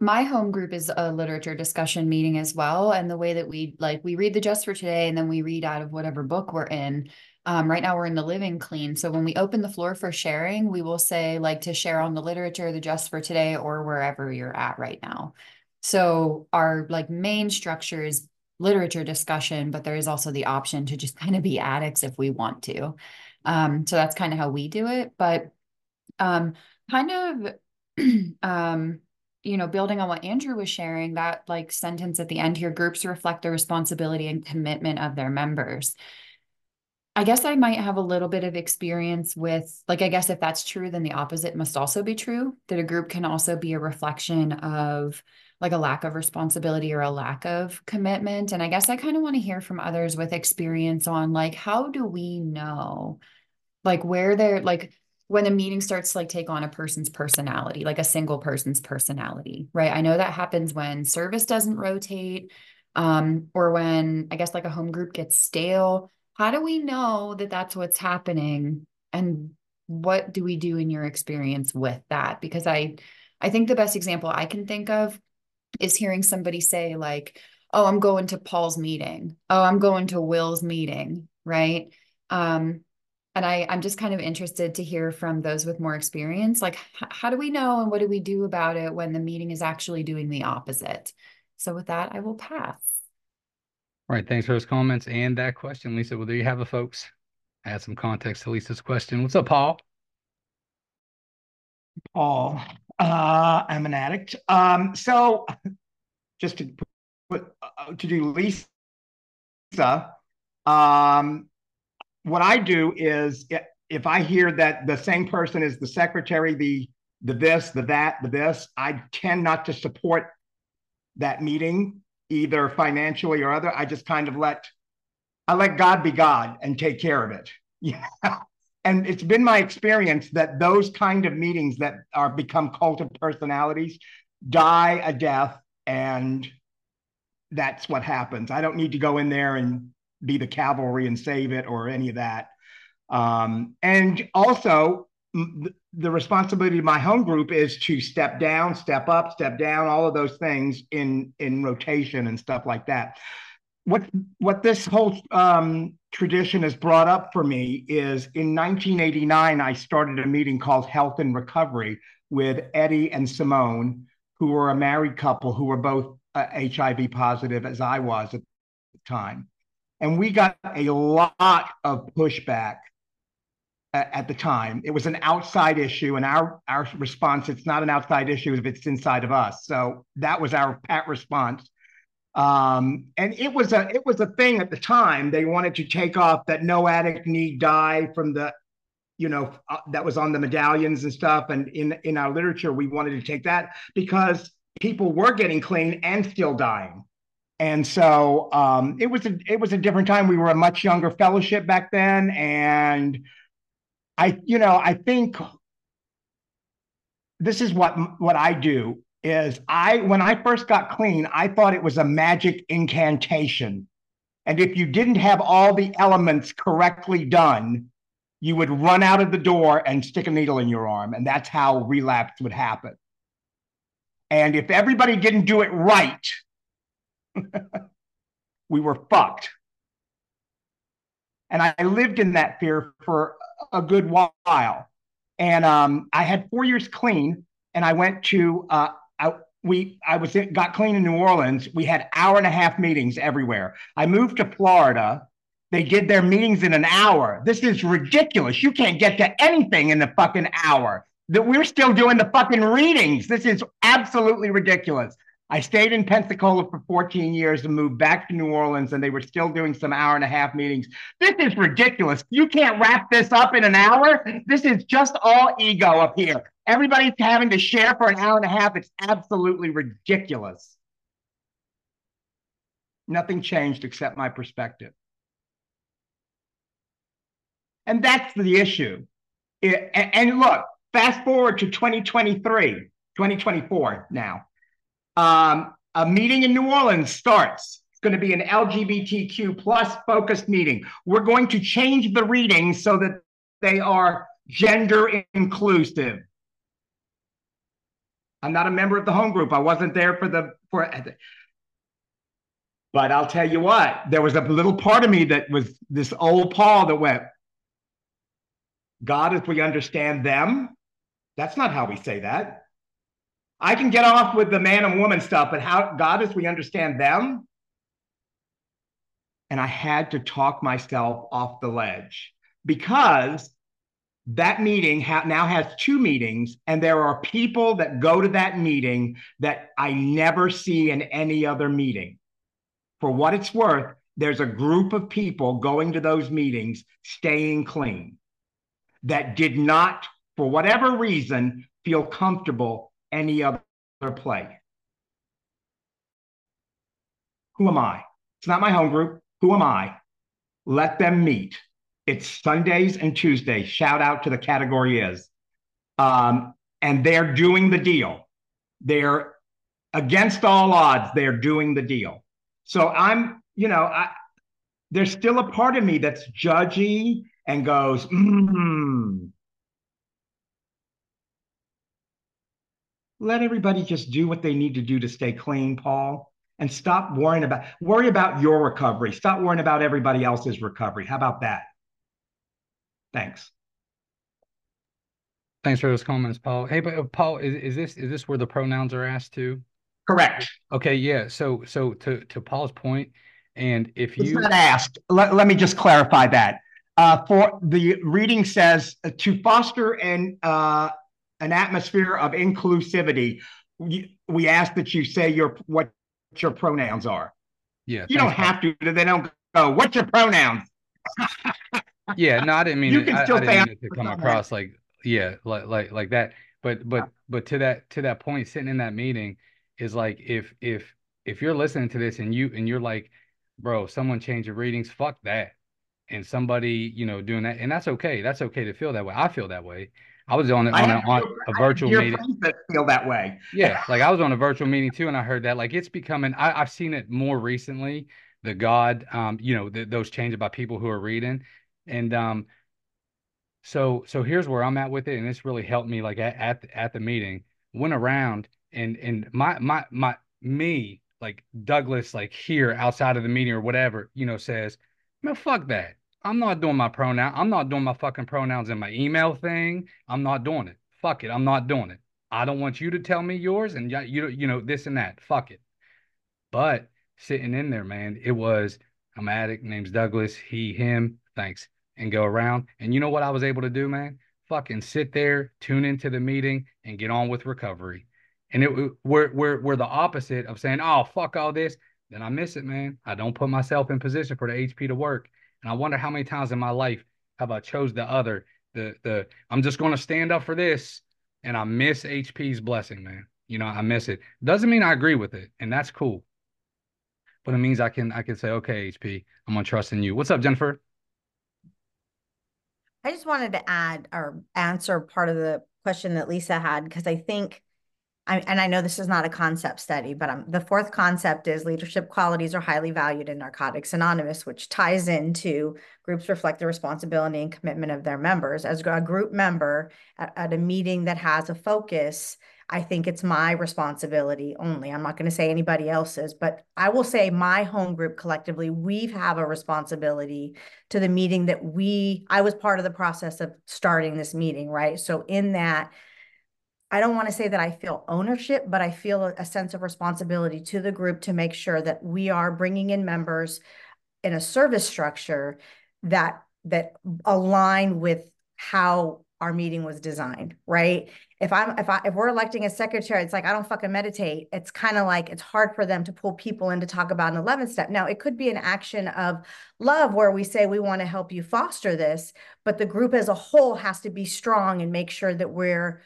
my home group is a literature discussion meeting as well. And the way that we like, we read the Just for Today, and then we read out of whatever book we're in. Um, right now we're in the Living Clean. So when we open the floor for sharing, we will say like to share on the literature, the Just for Today, or wherever you're at right now. So our like main structure is literature discussion, but there is also the option to just kind of be addicts if we want to. Um, so that's kind of how we do it, but um, kind of, um, you know, building on what Andrew was sharing, that like sentence at the end here, groups reflect the responsibility and commitment of their members. I guess I might have a little bit of experience with, like, I guess if that's true, then the opposite must also be true, that a group can also be a reflection of like a lack of responsibility or a lack of commitment. And I guess I kind of want to hear from others with experience on like, how do we know, like where they're like, when a meeting starts to like take on a person's personality, like a single person's personality, right? I know that happens when service doesn't rotate um, or when I guess like a home group gets stale. How do we know that that's what's happening? And what do we do in your experience with that? Because I, I think the best example I can think of is hearing somebody say like, oh, I'm going to Paul's meeting. Oh, I'm going to Will's meeting. Right. Um, and I, I'm just kind of interested to hear from those with more experience. Like, how do we know and what do we do about it when the meeting is actually doing the opposite? So with that, I will pass. All right, thanks for those comments and that question, Lisa. Well, there you have it, folks. Add some context to Lisa's question. What's up, Paul? Paul, uh, I'm an addict. Um, so just to put uh, to do Lisa, um, what I do is if I hear that the same person is the secretary, the the this, the that, the this, I tend not to support that meeting. Either financially or other, I just kind of let, I let God be God and take care of it. Yeah. And it's been my experience that those kind of meetings that are become cult of personalities die a death. And that's what happens. I don't need to go in there and be the cavalry and save it or any of that. Um, and also the responsibility of my home group is to step down, step up, step down, all of those things in, in rotation and stuff like that. What, what this whole um, tradition has brought up for me is in nineteen eighty-nine, I started a meeting called Health and Recovery with Eddie and Simone, who were a married couple who were both uh, H I V positive as I was at the time. And we got a lot of pushback at the time. It was an outside issue, and our, our response, it's not an outside issue if it's inside of us. So that was our pat response. Um, and it was a, it was a thing at the time. They wanted to take off that no addict need die from the, you know, uh, that was on the medallions and stuff. And in, in our literature, we wanted to take that because people were getting clean and still dying. And so, um, it was a, it was a different time. We were a much younger fellowship back then. And I, you know, I think this is what, what I do is I, when I first got clean, I thought it was a magic incantation. And if you didn't have all the elements correctly done, you would run out of the door and stick a needle in your arm. And that's how relapse would happen. And if everybody didn't do it right, we were fucked. And I lived in that fear for a good while. And um, I had four years clean. And I went to, uh, I, we, I was in, got clean in New Orleans. We had hour and a half meetings everywhere. I moved to Florida. They did their meetings in an hour. This is ridiculous. You can't get to anything in the fucking hour. That we're still doing the fucking readings. This is absolutely ridiculous. I stayed in Pensacola for fourteen years and moved back to New Orleans, and they were still doing some hour and a half meetings. This is ridiculous. You can't wrap this up in an hour. This is just all ego up here. Everybody's having to share for an hour and a half. It's absolutely ridiculous. Nothing changed except my perspective. And that's the issue. It, and look, fast forward to twenty twenty-three, twenty twenty-four now. Um, a meeting in New Orleans starts. It's going to be an L G B T Q plus focused meeting. We're going to change the readings so that they are gender inclusive. I'm not a member of the home group. I wasn't there for the, for, but I'll tell you what, there was a little part of me that was this old Paul that went, God, if we understand them, that's not how we say that. I can get off with the man and woman stuff, but how, God, as we understand them. And I had to talk myself off the ledge because that meeting ha now has two meetings, and there are people that go to that meeting that I never see in any other meeting. For what it's worth, there's a group of people going to those meetings, staying clean, that did not, for whatever reason, feel comfortable any other play. Who am I? It's not my home group. Who am I? Let them meet. It's Sundays and Tuesdays. Shout out to the category is. Um, and they're doing the deal. They're against all odds. They're doing the deal. So I'm, you know, I, there's still a part of me that's judgy and goes, mm-hmm. Let everybody just do what they need to do to stay clean, Paul, and stop worrying about, worry about your recovery. Stop worrying about everybody else's recovery. How about that? Thanks. Thanks for those comments, Paul. Hey, but uh, Paul, is, is this, is this where the pronouns are asked to? Correct. Okay. Yeah. So, so to, to Paul's point, and if you, it's not asked, let, let me just clarify that, uh, for the reading says uh, to foster and, uh, an atmosphere of inclusivity. We, we ask that you say your what your pronouns are. Yeah, you don't have to. They don't go. What's your pronouns? Yeah, no, I didn't mean. You can still say it to come across like yeah, like like like that. But but but to that to that point, sitting in that meeting is like if if if you're listening to this and you and you're like, bro, someone changed your readings. Fuck that. And somebody you know doing that, and that's okay. That's okay to feel that way. I feel that way. I was on, on, I a, on a virtual meeting. That feel that way. Yeah, like I was on a virtual meeting too, and I heard that. Like it's becoming. I, I've seen it more recently. The God, um, you know, the, those changes by people who are reading, and um, So, so here's where I'm at with it. And this really helped me, like at, at, the, at the meeting, went around and, and my, my, my, me, like Douglas, like here outside of the meeting or whatever, you know, says, man, fuck that. I'm not doing my pronoun. I'm not doing my fucking pronouns in my email thing. I'm not doing it. Fuck it. I'm not doing it. I don't want you to tell me yours and you, you know, this and that. Fuck it. But sitting in there, man, it was, I'm an addict. Name's Douglas. He, him, thanks. And go around. And you know what I was able to do, man? Fucking sit there, tune into the meeting and get on with recovery. And it, we're, we're, we're the opposite of saying, oh, fuck all this. Then I miss it, man. I don't put myself in position for the H P to work. And I wonder how many times in my life have I chose the other, the, the, I'm just going to stand up for this. And I miss H P's blessing, man. You know, I miss it. Doesn't mean I agree with it. And that's cool. But it means I can, I can say, okay, H P, I'm going to trust in you. What's up, Jennifer? I just wanted to add or answer part of the question that Lisa had, because I think, I, and I know this is not a concept study, but I'm, the fourth concept is leadership qualities are highly valued in Narcotics Anonymous, which ties into groups reflect the responsibility and commitment of their members. As a group member at, at a meeting that has a focus, I think it's my responsibility only. I'm not going to say anybody else's, but I will say my home group collectively, we have a responsibility to the meeting that we, I was part of the process of starting this meeting, right? So in that, I don't want to say that I feel ownership, but I feel a, a sense of responsibility to the group to make sure that we are bringing in members in a service structure that, that align with how our meeting was designed, right? If I'm, if I, if we're electing a secretary, it's like, I don't fucking meditate. It's kind of like, it's hard for them to pull people in to talk about an eleventh step. Now, it could be an action of love where we say, we want to help you foster this, but the group as a whole has to be strong and make sure that we're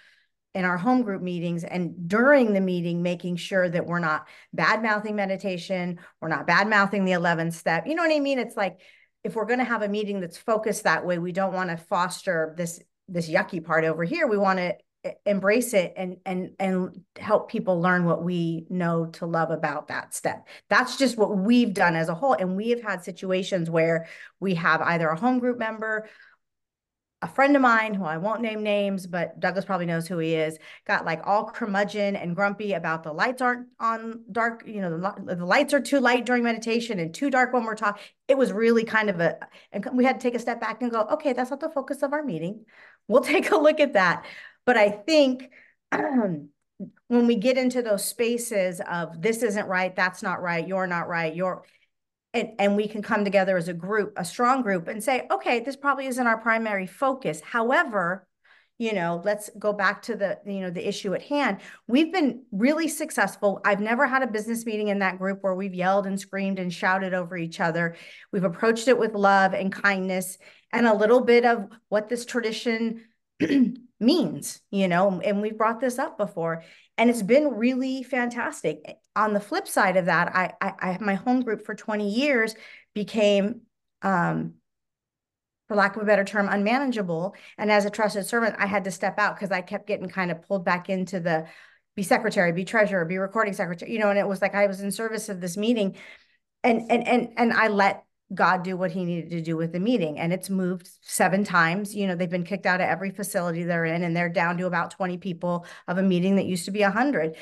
in our home group meetings and during the meeting, making sure that we're not bad mouthing meditation. We're not bad mouthing the eleventh step. You know what I mean? It's like, if we're going to have a meeting that's focused that way, we don't want to foster this, this yucky part over here. We want to embrace it and, and, and help people learn what we know to love about that step. That's just what we've done as a whole. And we have had situations where we have either a home group member, a friend of mine who I won't name names, but Douglas probably knows who he is, got like all curmudgeon and grumpy about the lights aren't on dark, you know, the, the lights are too light during meditation and too dark when we're talking. It was really kind of a, and we had to take a step back and go, okay, that's not the focus of our meeting. We'll take a look at that. But I think um, when we get into those spaces of this isn't right, that's not right, you're not right, you're, And, and we can come together as a group, a strong group, and say, okay, this probably isn't our primary focus. However, you know, let's go back to the, you know, the issue at hand. We've been really successful. I've never had a business meeting in that group where we've yelled and screamed and shouted over each other. We've approached it with love and kindness and a little bit of what this tradition means, you know, and we've brought this up before. And it's been really fantastic. On the flip side of that, I, I, I my home group for twenty years became, um, for lack of a better term, unmanageable. And as a trusted servant, I had to step out because I kept getting kind of pulled back into the be secretary, be treasurer, be recording secretary, you know, and it was like I was in service of this meeting. And and and and I let God do what he needed to do with the meeting. And it's moved seven times. You know, they've been kicked out of every facility they're in, and they're down to about twenty people of a meeting that used to be a hundred.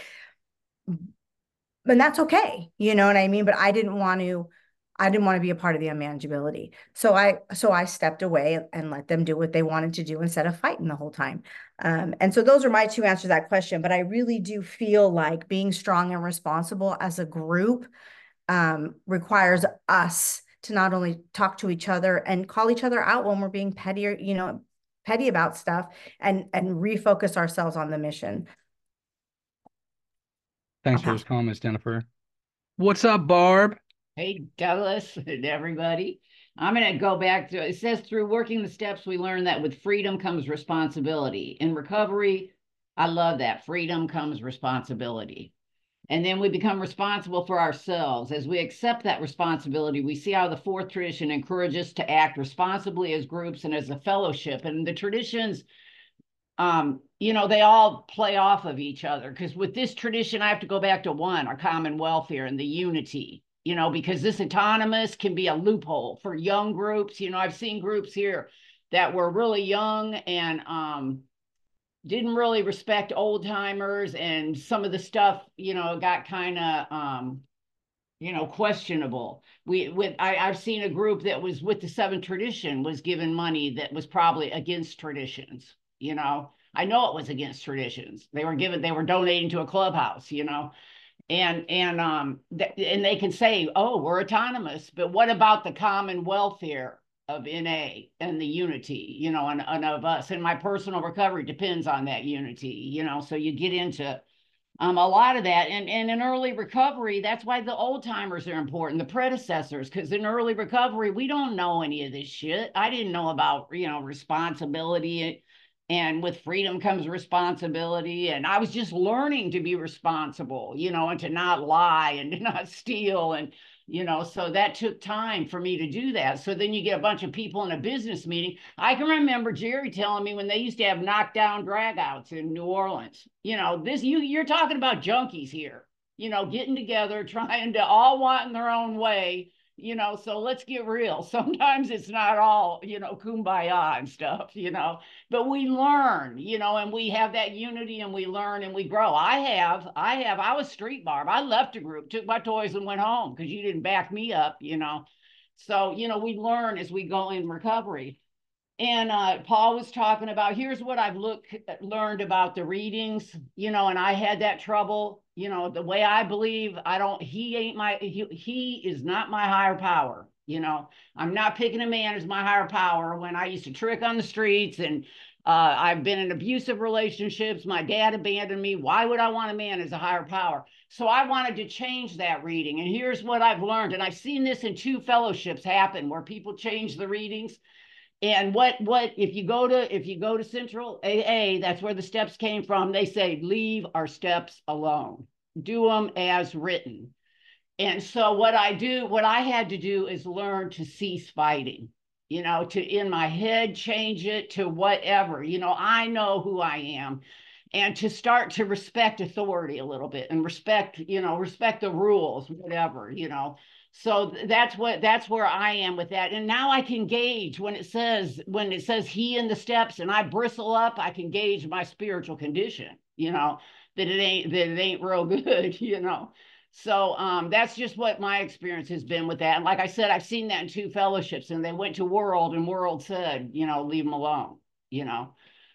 And that's okay. You know what I mean? But I didn't want to, I didn't want to be a part of the unmanageability. So I, so I stepped away and let them do what they wanted to do instead of fighting the whole time. Um, and so those are my two answers to that question. But I really do feel like being strong and responsible as a group um, requires us to not only talk to each other and call each other out when we're being petty or, you know, petty about stuff and, and refocus ourselves on the mission. Thanks okay. for those comments, Jennifer. What's up, Barb? Hey, Douglas and everybody. I'm going to go back to, it says through working the steps, we learn that with freedom comes responsibility. In recovery, I love that. Freedom comes responsibility. And then we become responsible for ourselves. As we accept that responsibility, we see how the fourth tradition encourages us to act responsibly as groups and as a fellowship. And the traditions, um, you know, they all play off of each other. Because with this tradition, I have to go back to one, our common welfare and the unity, you know, because this autonomous can be a loophole for young groups. You know, I've seen groups here that were really young and um, didn't really respect old timers, and some of the stuff, you know, got kind of, um, you know, questionable. We with I, I've seen a group that was with the Seventh Tradition was given money that was probably against traditions. You know, I know it was against traditions. They were given, they were donating to a clubhouse, you know, and and um th and they can say, oh, we're autonomous, but what about the common welfare of N A and the unity, you know, and, and of us? And my personal recovery depends on that unity, you know. So you get into um a lot of that, and and in early recovery, that's why the old timers are important, the predecessors, because in early recovery we don't know any of this shit. I didn't know about, you know, responsibility. And, And with freedom comes responsibility. And I was just learning to be responsible, you know, and to not lie and to not steal. And, you know, so that took time for me to do that. So then you get a bunch of people in a business meeting. I can remember Jerry telling me when they used to have knockdown dragouts in New Orleans, you know, this, you, you're talking about junkies here, you know, getting together, trying to all wanting their own way, you know. So let's get real. Sometimes it's not all, you know, kumbaya and stuff, you know, but we learn, you know, and we have that unity and we learn and we grow. I have, I have, I was street barb. I left a group, took my toys and went home because you didn't back me up, you know. So, you know, we learn as we go in recovery. And uh, Paul was talking about, here's what I've looked, learned about the readings, you know, and I had that trouble, you know, the way I believe, I don't, he ain't my, he, he is not my higher power, you know. I'm not picking a man as my higher power when I used to trick on the streets, and uh, I've been in abusive relationships. My dad abandoned me. Why would I want a man as a higher power? So I wanted to change that reading. And here's what I've learned. And I've seen this in two fellowships happen where people change the readings. And what, what, if you go to, if you go to Central A A, that's where the steps came from. They say, leave our steps alone, do them as written. And so what I do, what I had to do is learn to cease fighting, you know, to in my head, change it to whatever, you know, I know who I am, and to start to respect authority a little bit and respect, you know, respect the rules, whatever, you know. So that's what, that's where I am with that. And now I can gauge when it says, when it says he in the steps and I bristle up, I can gauge my spiritual condition, you know, that it ain't, that it ain't real good, you know. So um, that's just what my experience has been with that. And like I said, I've seen that in two fellowships, and they went to World, and World said, you know, leave them alone, you know.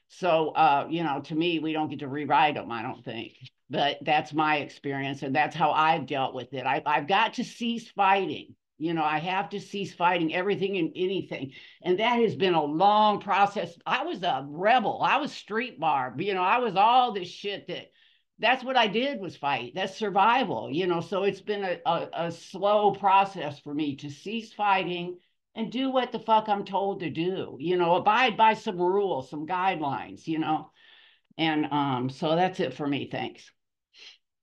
So, uh, you know, to me, we don't get to rewrite them, I don't think. But that's my experience, and that's how I've dealt with it. I, I've got to cease fighting. You know, I have to cease fighting everything and anything. And that has been a long process. I was a rebel. I was street barb. You know, I was all this shit that, that's what I did was fight. That's survival, you know. So it's been a, a, a slow process for me to cease fighting and do what the fuck I'm told to do. You know, abide by some rules, some guidelines, you know. And um, so that's it for me. Thanks.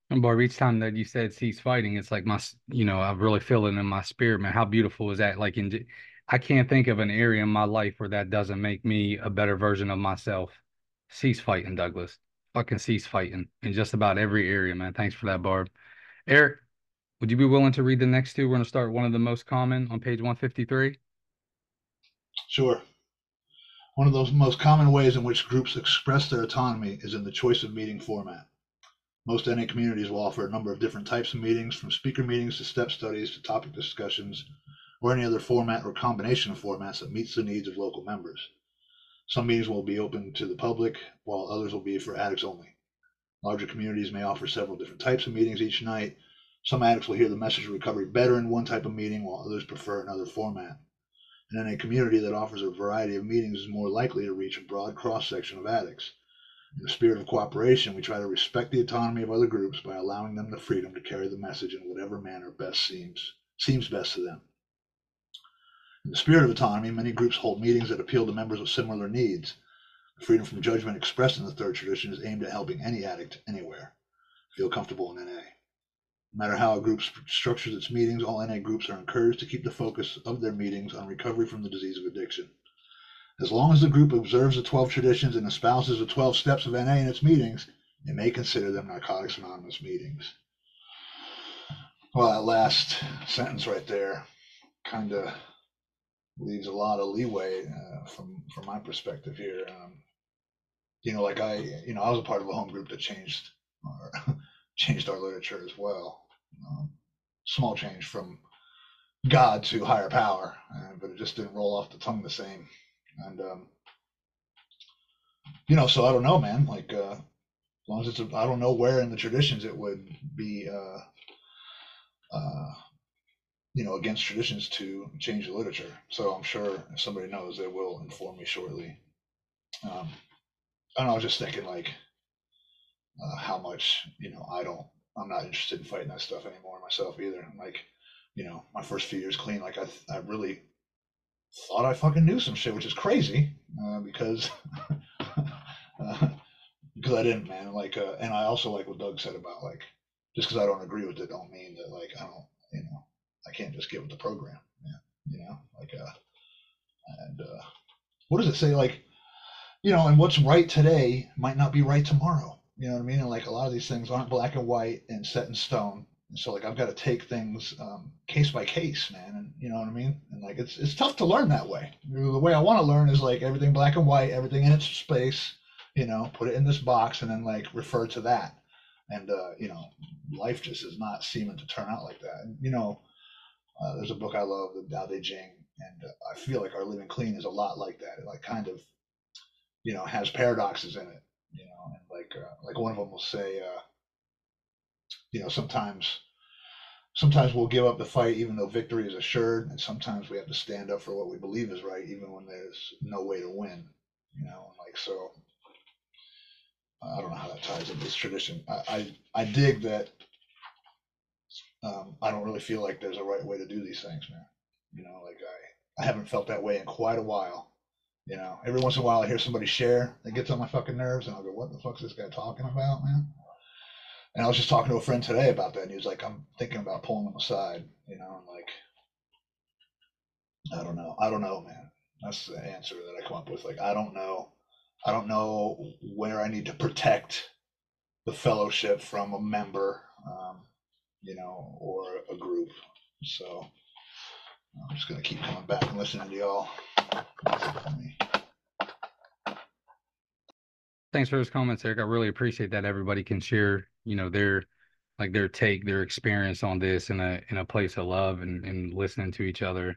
And Barb, each time that you said cease fighting, it's like my, you know, I really feel it in my spirit, man. How beautiful is that? Like, in, I can't think of an area in my life where that doesn't make me a better version of myself. Cease fighting, Douglas. Fucking cease fighting in just about every area, man. Thanks for that, Barb. Eric, would you be willing to read the next two? We're going to start one of the most common on page one fifty-three. Sure. One of those most common ways in which groups express their autonomy is in the choice of meeting format. Most N A communities will offer a number of different types of meetings, from speaker meetings to step studies to topic discussions, or any other format or combination of formats that meets the needs of local members. Some meetings will be open to the public, while others will be for addicts only. Larger communities may offer several different types of meetings each night. Some addicts will hear the message of recovery better in one type of meeting, while others prefer another format. And N A community that offers a variety of meetings is more likely to reach a broad cross-section of addicts. In the spirit of cooperation, we try to respect the autonomy of other groups by allowing them the freedom to carry the message in whatever manner best seems seems best to them. In the spirit of autonomy, many groups hold meetings that appeal to members with similar needs. The freedom from judgment expressed in the Third Tradition is aimed at helping any addict anywhere feel comfortable in N A. No matter how a group structures its meetings, all N A groups are encouraged to keep the focus of their meetings on recovery from the disease of addiction. As long as the group observes the twelve traditions and espouses the twelve steps of N A in its meetings, it may consider them Narcotics Anonymous meetings. Well, that last sentence right there kind of leaves a lot of leeway uh, from from my perspective here. Um, you know, like I, you know, I was a part of a home group that changed our, changed our literature as well. Um, small change from God to higher power, uh, but it just didn't roll off the tongue the same. And um, you know, so I don't know, man. Like uh, as long as it's, a, I don't know where in the traditions it would be. Uh, uh, you know, against traditions to change the literature. So I'm sure if somebody knows, they will inform me shortly. Um, I don't know, I was just thinking like uh, how much, you know, I don't, I'm not interested in fighting that stuff anymore myself either. I'm like, you know, my first few years clean, like I, I really thought I fucking knew some shit, which is crazy uh, because, uh, because I didn't, man. Like, uh, and I also like what Doug said about like, just cause I don't agree with it, don't mean that like, I don't, you know, I can't just give it the program, man. You know, like, uh, and uh, what does it say? Like, you know, and what's right today might not be right tomorrow. You know what I mean? And like a lot of these things aren't black and white and set in stone. And so like I've got to take things um, case by case, man. And you know what I mean? And like it's it's tough to learn that way. You know, the way I want to learn is like everything black and white, everything in its space. You know, put it in this box and then like refer to that. And uh, you know, life just is not seeming to turn out like that. And, you know. Uh, there's a book I love, The Tao Te Ching, and uh, I feel like our Living Clean is a lot like that. It like kind of, you know, has paradoxes in it, you know, and like uh, like one of them will say, uh, you know, sometimes sometimes we'll give up the fight even though victory is assured, and sometimes we have to stand up for what we believe is right even when there's no way to win, you know, and like so. I don't know how that ties into this tradition. I I, I dig that. Um, I don't really feel like there's a right way to do these things, man. You know, like I, I haven't felt that way in quite a while. You know, every once in a while I hear somebody share that gets on my fucking nerves, and I'll go, "What the fuck's this guy talking about, man?" And I was just talking to a friend today about that, and he was like, "I'm thinking about pulling him aside," you know, and like, I don't know, I don't know, man. That's the answer that I come up with. Like, I don't know, I don't know where I need to protect the fellowship from a member. Um, you know, or a group. So I'm just going to keep coming back and listening to y'all. Thanks for those comments, Eric. I really appreciate that. Everybody can share, you know, their, like their take, their experience on this in a, in a place of love and, and listening to each other.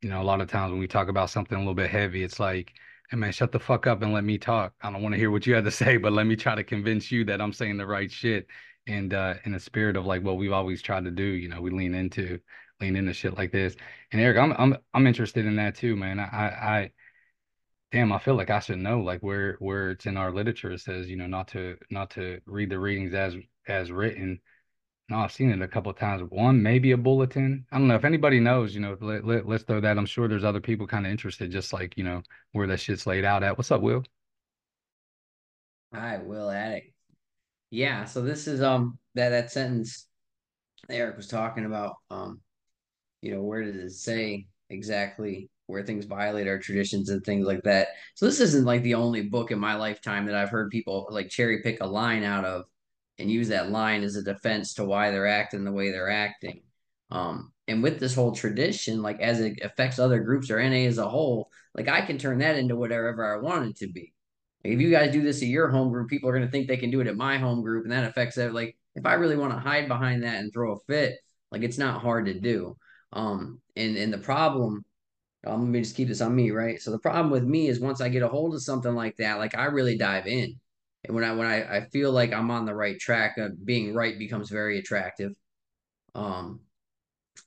You know, a lot of times when we talk about something a little bit heavy, it's like, hey man, shut the fuck up and let me talk. I don't want to hear what you had to say, but let me try to convince you that I'm saying the right shit. And uh, in a spirit of like what we've always tried to do, you know, we lean into lean into shit like this. And Eric, I'm I'm I'm interested in that too, man. I I damn, I feel like I should know like where where it's in our literature. It says, you know, not to not to read the readings as as written. No, I've seen it a couple of times. One, maybe a bulletin. I don't know if anybody knows. You know, let, let let's throw that. I'm sure there's other people kind of interested, just like you know where that shit's laid out at. What's up, Will? Hi, Will Attic. Yeah, so this is um that that sentence Eric was talking about. Um, you know, where does it say exactly where things violate our traditions and things like that? So this isn't like the only book in my lifetime that I've heard people like cherry pick a line out of and use that line as a defense to why they're acting the way they're acting. Um, and with this whole tradition, like as it affects other groups or N A as a whole, like I can turn that into whatever I want it to be. If you guys do this at your home group, people are going to think they can do it at my home group, and that affects it. Like, if I really want to hide behind that and throw a fit, like, it's not hard to do. Um, and, and the problem, um, let me just keep this on me, right? So the problem with me is once I get a hold of something like that, like, I really dive in. And when I when I, I feel like I'm on the right track, uh, being right becomes very attractive. Um,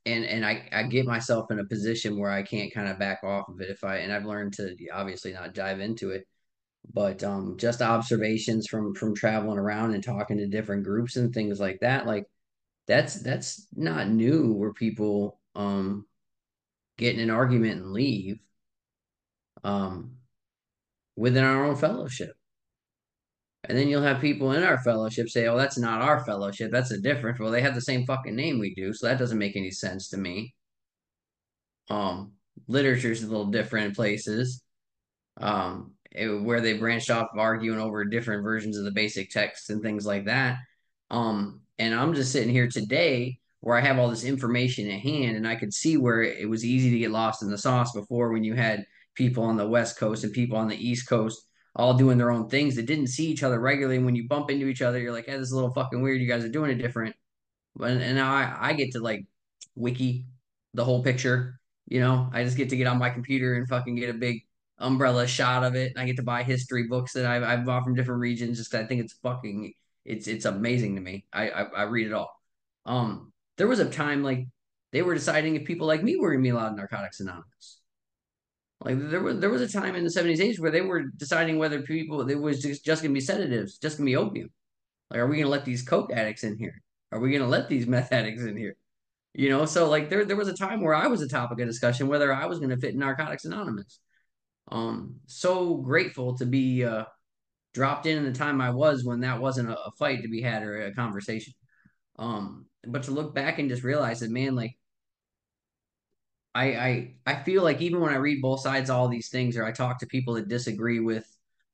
and and I, I get myself in a position where I can't kind of back off of it. If I And I've learned to obviously not dive into it. But um, just observations from from traveling around and talking to different groups and things like that, like that's that's not new where people um, get in an argument and leave um, within our own fellowship. And then you'll have people in our fellowship say, oh, that's not our fellowship. That's a different. Well, they have the same fucking name we do. So that doesn't make any sense to me. Um, literature's a little different in places. Um It, where they branched off of arguing over different versions of the basic text and things like that. Um, and I'm just sitting here today where I have all this information at hand, and I could see where it was easy to get lost in the sauce before, when you had people on the West Coast and people on the East Coast all doing their own things that didn't see each other regularly. And when you bump into each other, you're like, hey, this is a little fucking weird. You guys are doing it different. But, and now I, I get to like wiki the whole picture. You know, I just get to get on my computer and fucking get a big umbrella shot of it. And I get to buy history books that I've, I've bought from different regions. Just 'cause I think it's fucking, it's, it's amazing to me. I, I, I read it all. Um, there was a time like they were deciding if people like me were going to be allowed in Narcotics Anonymous. Like there was, there was a time in the seventies, eighties where they were deciding whether people, it was just, just going to be sedatives, just going to be opium. Like, are we going to let these coke addicts in here? Are we going to let these meth addicts in here? You know, so like there, there was a time where I was a topic of discussion, whether I was going to fit in Narcotics Anonymous. Um, so grateful to be uh, dropped in in the time I was, when that wasn't a, a fight to be had or a conversation. Um, but to look back and just realize that, man, like, I, I I feel like even when I read both sides of all these things, or I talk to people that disagree with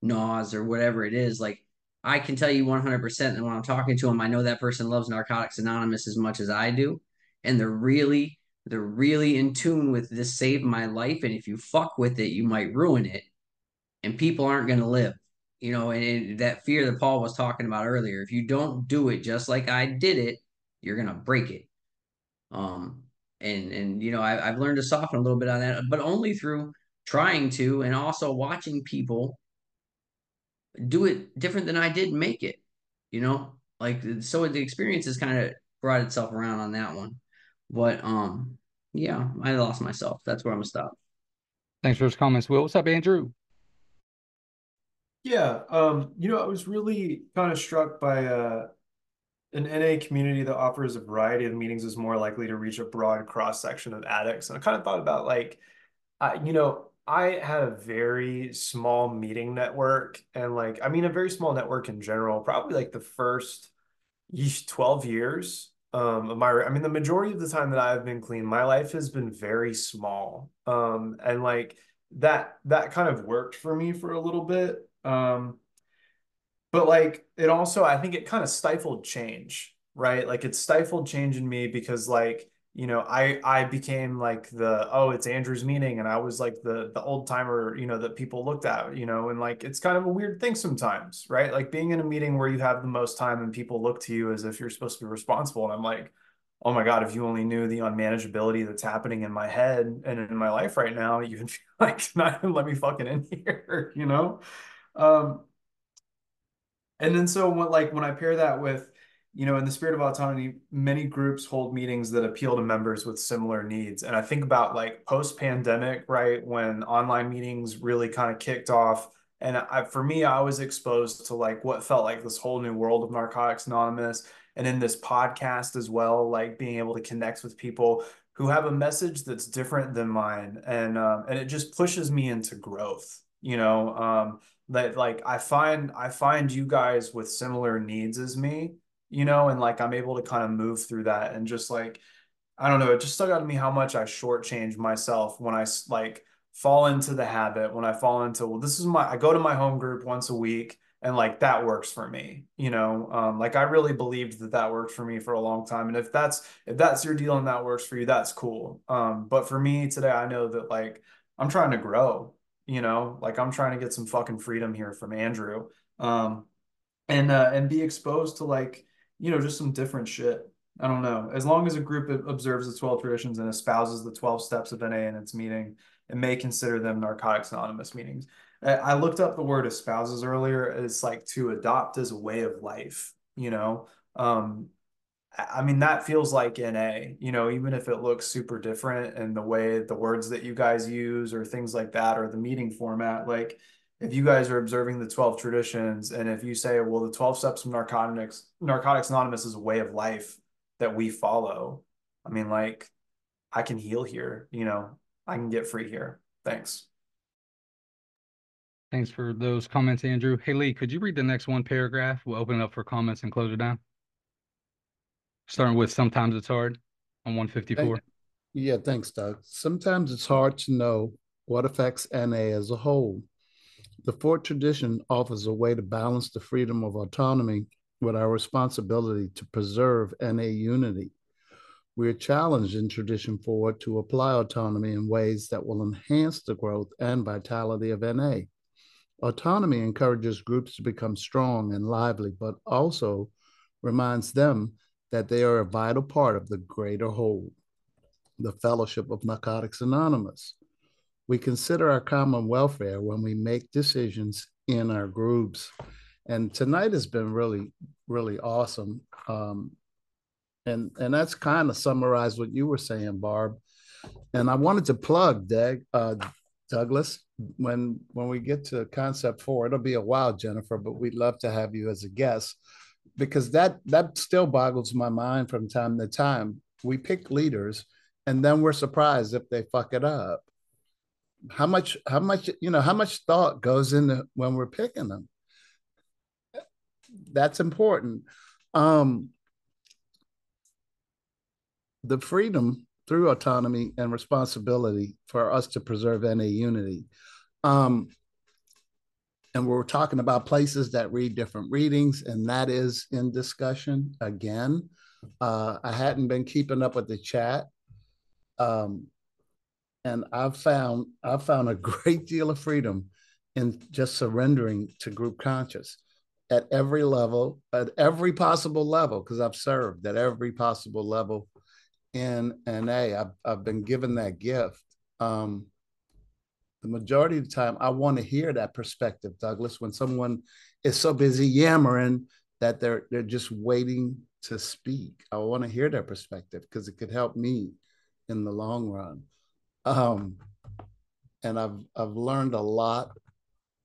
N A Ws or whatever it is, like I can tell you one hundred percent that when I'm talking to them, I know that person loves Narcotics Anonymous as much as I do. And they're really, they're really in tune with this saved my life. And if you fuck with it, you might ruin it. And people aren't going to live, you know, and, and that fear that Paul was talking about earlier. If you don't do it just like I did it, you're going to break it. Um. And, and you know, I, I've learned to soften a little bit on that, but only through trying to, and also watching people do it different than I did make it, you know, like, so the experience has kind of brought itself around on that one. But, um, yeah, I lost myself. That's where I'm going to stop. Thanks for those comments, Will. What's up, Andrew? Yeah, um, you know, I was really kind of struck by uh, an N A community that offers a variety of meetings is more likely to reach a broad cross-section of addicts. And I kind of thought about, like, uh, you know, I had a very small meeting network, and like, I mean, a very small network in general, probably like the first twelve years um, of my, I mean, the majority of the time that I've been clean, my life has been very small. Um, and like that, that kind of worked for me for a little bit. Um, But like, it also, I think it kind of stifled change, right? Like it stifled change in me because like, you know, I, I became like the, oh, it's Andrew's meeting. And I was like the, the old timer, you know, that people looked at, you know, and like, it's kind of a weird thing sometimes, right? Like being in a meeting where you have the most time and people look to you as if you're supposed to be responsible. And I'm like, oh my God, if you only knew the unmanageability that's happening in my head and in my life right now, you'd be like, not let me fucking in here, you know? Um, And then so when, like when I pair that with, you know, in the spirit of autonomy, many groups hold meetings that appeal to members with similar needs. And I think about like post-pandemic, right, when online meetings really kind of kicked off. And I, for me, I was exposed to like what felt like this whole new world of Narcotics Anonymous. And in this podcast as well, like being able to connect with people who have a message that's different than mine. And, um, and it just pushes me into growth, you know, um, that like I find I find you guys with similar needs as me, you know, and like I'm able to kind of move through that. And just like, I don't know, it just stuck out to me how much I shortchange myself when I like fall into the habit, when I fall into, well, this is my, I go to my home group once a week and like that works for me, you know, um, like I really believed that that worked for me for a long time. And if that's, if that's your deal and that works for you, that's cool. Um, but for me today, I know that like I'm trying to grow. You know, like I'm trying to get some fucking freedom here from Andrew, um, and, uh, and be exposed to like, you know, just some different shit. I don't know. As long as a group observes the twelve traditions and espouses the twelve steps of N A in its meeting, it may consider them Narcotics Anonymous meetings. I, I looked up the word espouses earlier. It's like to adopt as a way of life, you know? Um, I mean, that feels like N A, you know, even if it looks super different and the way the words that you guys use or things like that, or the meeting format, like if you guys are observing the twelve traditions and if you say, well, the twelve steps of narcotics, Narcotics Anonymous is a way of life that we follow. I mean, like I can heal here, you know, I can get free here. Thanks. Thanks for those comments, Andrew. Hey, Lee, could you read the next one paragraph? We'll open it up for comments and close it down. Starting with sometimes it's hard on one fifty-four. Yeah, thanks, Doug. Sometimes it's hard to know what affects N A as a whole. The fourth tradition offers a way to balance the freedom of autonomy with our responsibility to preserve N A unity. we are challenged in Tradition Forward to apply autonomy in ways that will enhance the growth and vitality of N A. Autonomy encourages groups to become strong and lively, but also reminds them that they are a vital part of the greater whole, the fellowship of Narcotics Anonymous. We consider our common welfare when we make decisions in our groups. And tonight has been really, really awesome. Um, and, and that's kind of summarized what you were saying, Barb. And I wanted to plug, Doug, uh, Douglas, when, when we get to Concept four, it'll be a while, Jennifer, but we'd love to have you as a guest, because that, that still boggles my mind from time to time. We pick leaders and then we're surprised if they fuck it up. How much, how much, you know, how much thought goes into when we're picking them? That's important. Um, the freedom through autonomy and responsibility for us to preserve N A unity. Um, and we're talking about places that read different readings, and that is in discussion again. Uh, I hadn't been keeping up with the chat. Um, And I've found, I've found a great deal of freedom in just surrendering to group conscious at every level, at every possible level, because I've served at every possible level in N A. I've, I've been given that gift. Um, the majority of the time, I want to hear that perspective, Douglas, when someone is so busy yammering that they're, they're just waiting to speak. I want to hear their perspective because it could help me in the long run. Um, and I've, I've learned a lot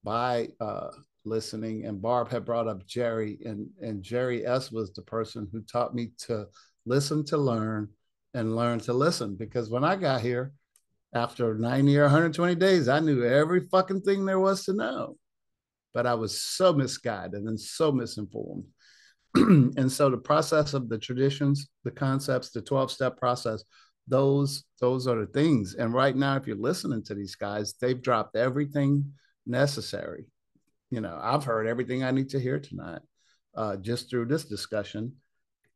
by uh, listening, and Barb had brought up Jerry, and, and Jerry S. was the person who taught me to listen to learn and learn to listen, because when I got here, after ninety or one hundred twenty days, I knew every fucking thing there was to know, but I was so misguided and so misinformed. And so the process of the traditions, the concepts, the twelve-step process, Those, those are the things. And right now, if you're listening to these guys, they've dropped everything necessary. You know, I've heard everything I need to hear tonight uh, just through this discussion.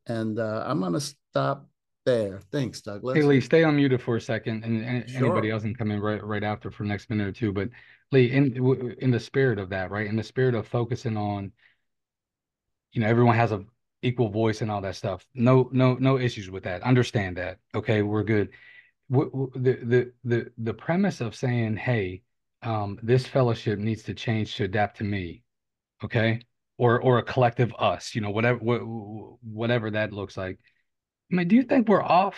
And uh, I'm going to stop there. Thanks, Douglas. Hey, Lee, stay on mute for a second. And, and sure. Anybody else can come in right, right after for the next minute or two. But Lee, in, in the spirit of that, right, in the spirit of focusing on, you know, everyone has a equal voice and all that stuff. No, no, no issues with that. Understand that. Okay, we're good. W w the, the, the, the premise of saying, hey, um, this fellowship needs to change to adapt to me. Okay. Or, or a collective us, you know, whatever, wh whatever that looks like. I mean, do you think we're off,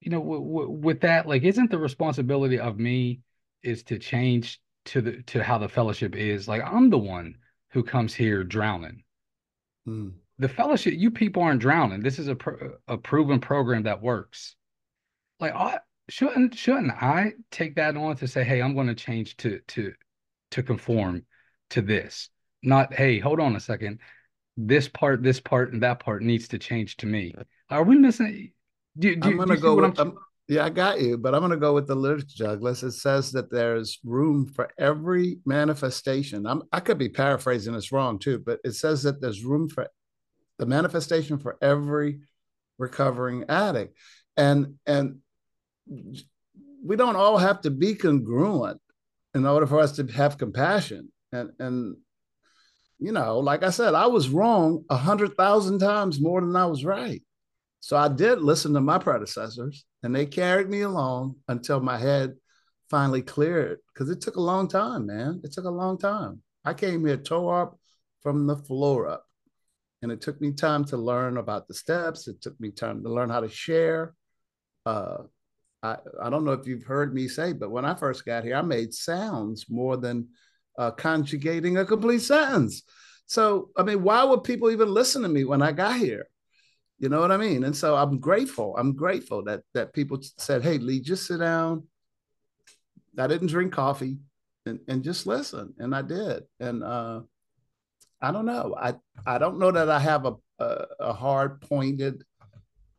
you know, w w with that? Like, isn't the responsibility of me is to change to the, to how the fellowship is? Like, I'm the one who comes here drowning. Hmm. The fellowship, you people aren't drowning. This is a, pro a proven program that works. Like, I, shouldn't shouldn't I take that on to say, hey, I'm going to change to to to conform to this? Not, hey, hold on a second. This part, this part, and that part needs to change to me. Are we missing? Do, do, I'm going to go with, I'm, yeah, I got you, but I'm going to go with the literature, Douglas. It says that there's room for every manifestation. I'm, I could be paraphrasing this wrong too, but it says that there's room for the manifestation for every recovering addict. And, and we don't all have to be congruent in order for us to have compassion. And, and you know, like I said, I was wrong a hundred thousand times more than I was right. So I did listen to my predecessors, and they carried me along until my head finally cleared, because it took a long time, man. It took a long time. I came here toe up from the floor up. And it took me time to learn about the steps. It took me time to learn how to share. Uh, I, I don't know if you've heard me say, but when I first got here, I made sounds more than uh, conjugating a complete sentence. So, I mean, why would people even listen to me when I got here? You know what I mean? And so I'm grateful. I'm grateful that, that people said, hey, Lee, just sit down. I didn't drink coffee, and, and just listen. And I did. And, uh, I don't know. I, I don't know that I have a, a, a hard pointed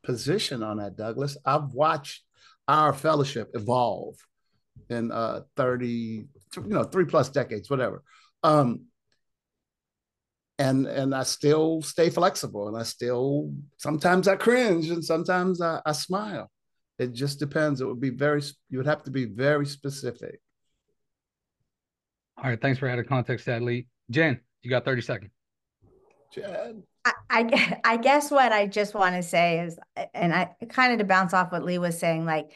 position on that, Douglas. I've watched our fellowship evolve in uh, thirty, you know, three plus decades, whatever. Um, And and I still stay flexible, and I still, sometimes I cringe and sometimes I, I smile. It just depends. It would be very, you would have to be very specific. All right. Thanks for adding context, Adley. Jen, you got thirty seconds. Jen. I, I, I guess what I just want to say is, and I kind of to bounce off what Lee was saying, like,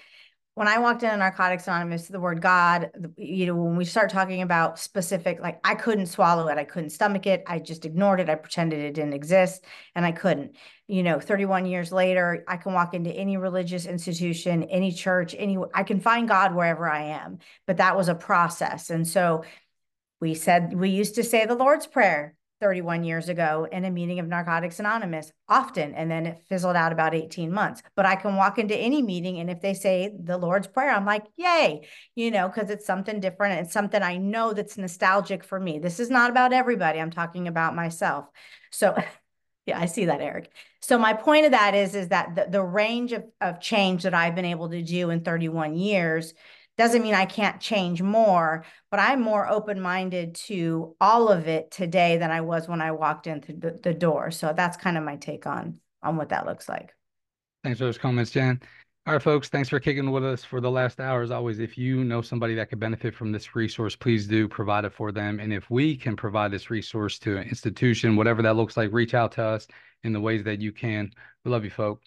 when I walked into Narcotics Anonymous, the word God, you know, when we start talking about specific, like I couldn't swallow it. I couldn't stomach it. I just ignored it. I pretended it didn't exist, and I couldn't. You know, thirty-one years later, I can walk into any religious institution, any church, any, I can find God wherever I am, but that was a process. And so we said, we used to say the Lord's Prayer thirty-one years ago in a meeting of Narcotics Anonymous often, and then it fizzled out about eighteen months. But I can walk into any meeting, and if they say the Lord's Prayer, I'm like, yay, you know, because it's something different, and it's something I know that's nostalgic for me. This is not about everybody. I'm talking about myself. So yeah, I see that, Eric. So my point of that is, is that the, the range of, of change that I've been able to do in thirty-one years doesn't mean I can't change more, but I'm more open-minded to all of it today than I was when I walked in through the, the door. So that's kind of my take on, on what that looks like. Thanks for those comments, Jen. All right, folks, thanks for kicking with us for the last hour. As always, if you know somebody that could benefit from this resource, please do provide it for them. And if we can provide this resource to an institution, whatever that looks like, reach out to us in the ways that you can. We love you, folks.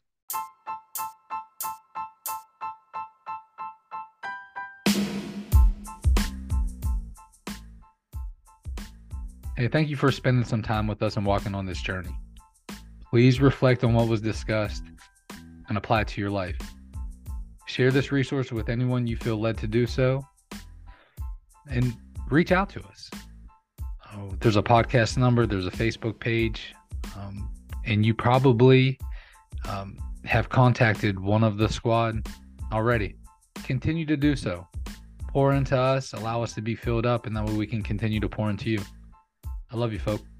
Hey, thank you for spending some time with us and walking on this journey. Please reflect on what was discussed and apply it to your life. Share this resource with anyone you feel led to do so, and reach out to us. Oh, there's a podcast number, there's a Facebook page, um, and you probably um, have contacted one of the squad already. Continue to do so. Pour into us, allow us to be filled up, and that way we can continue to pour into you. I love you, folks.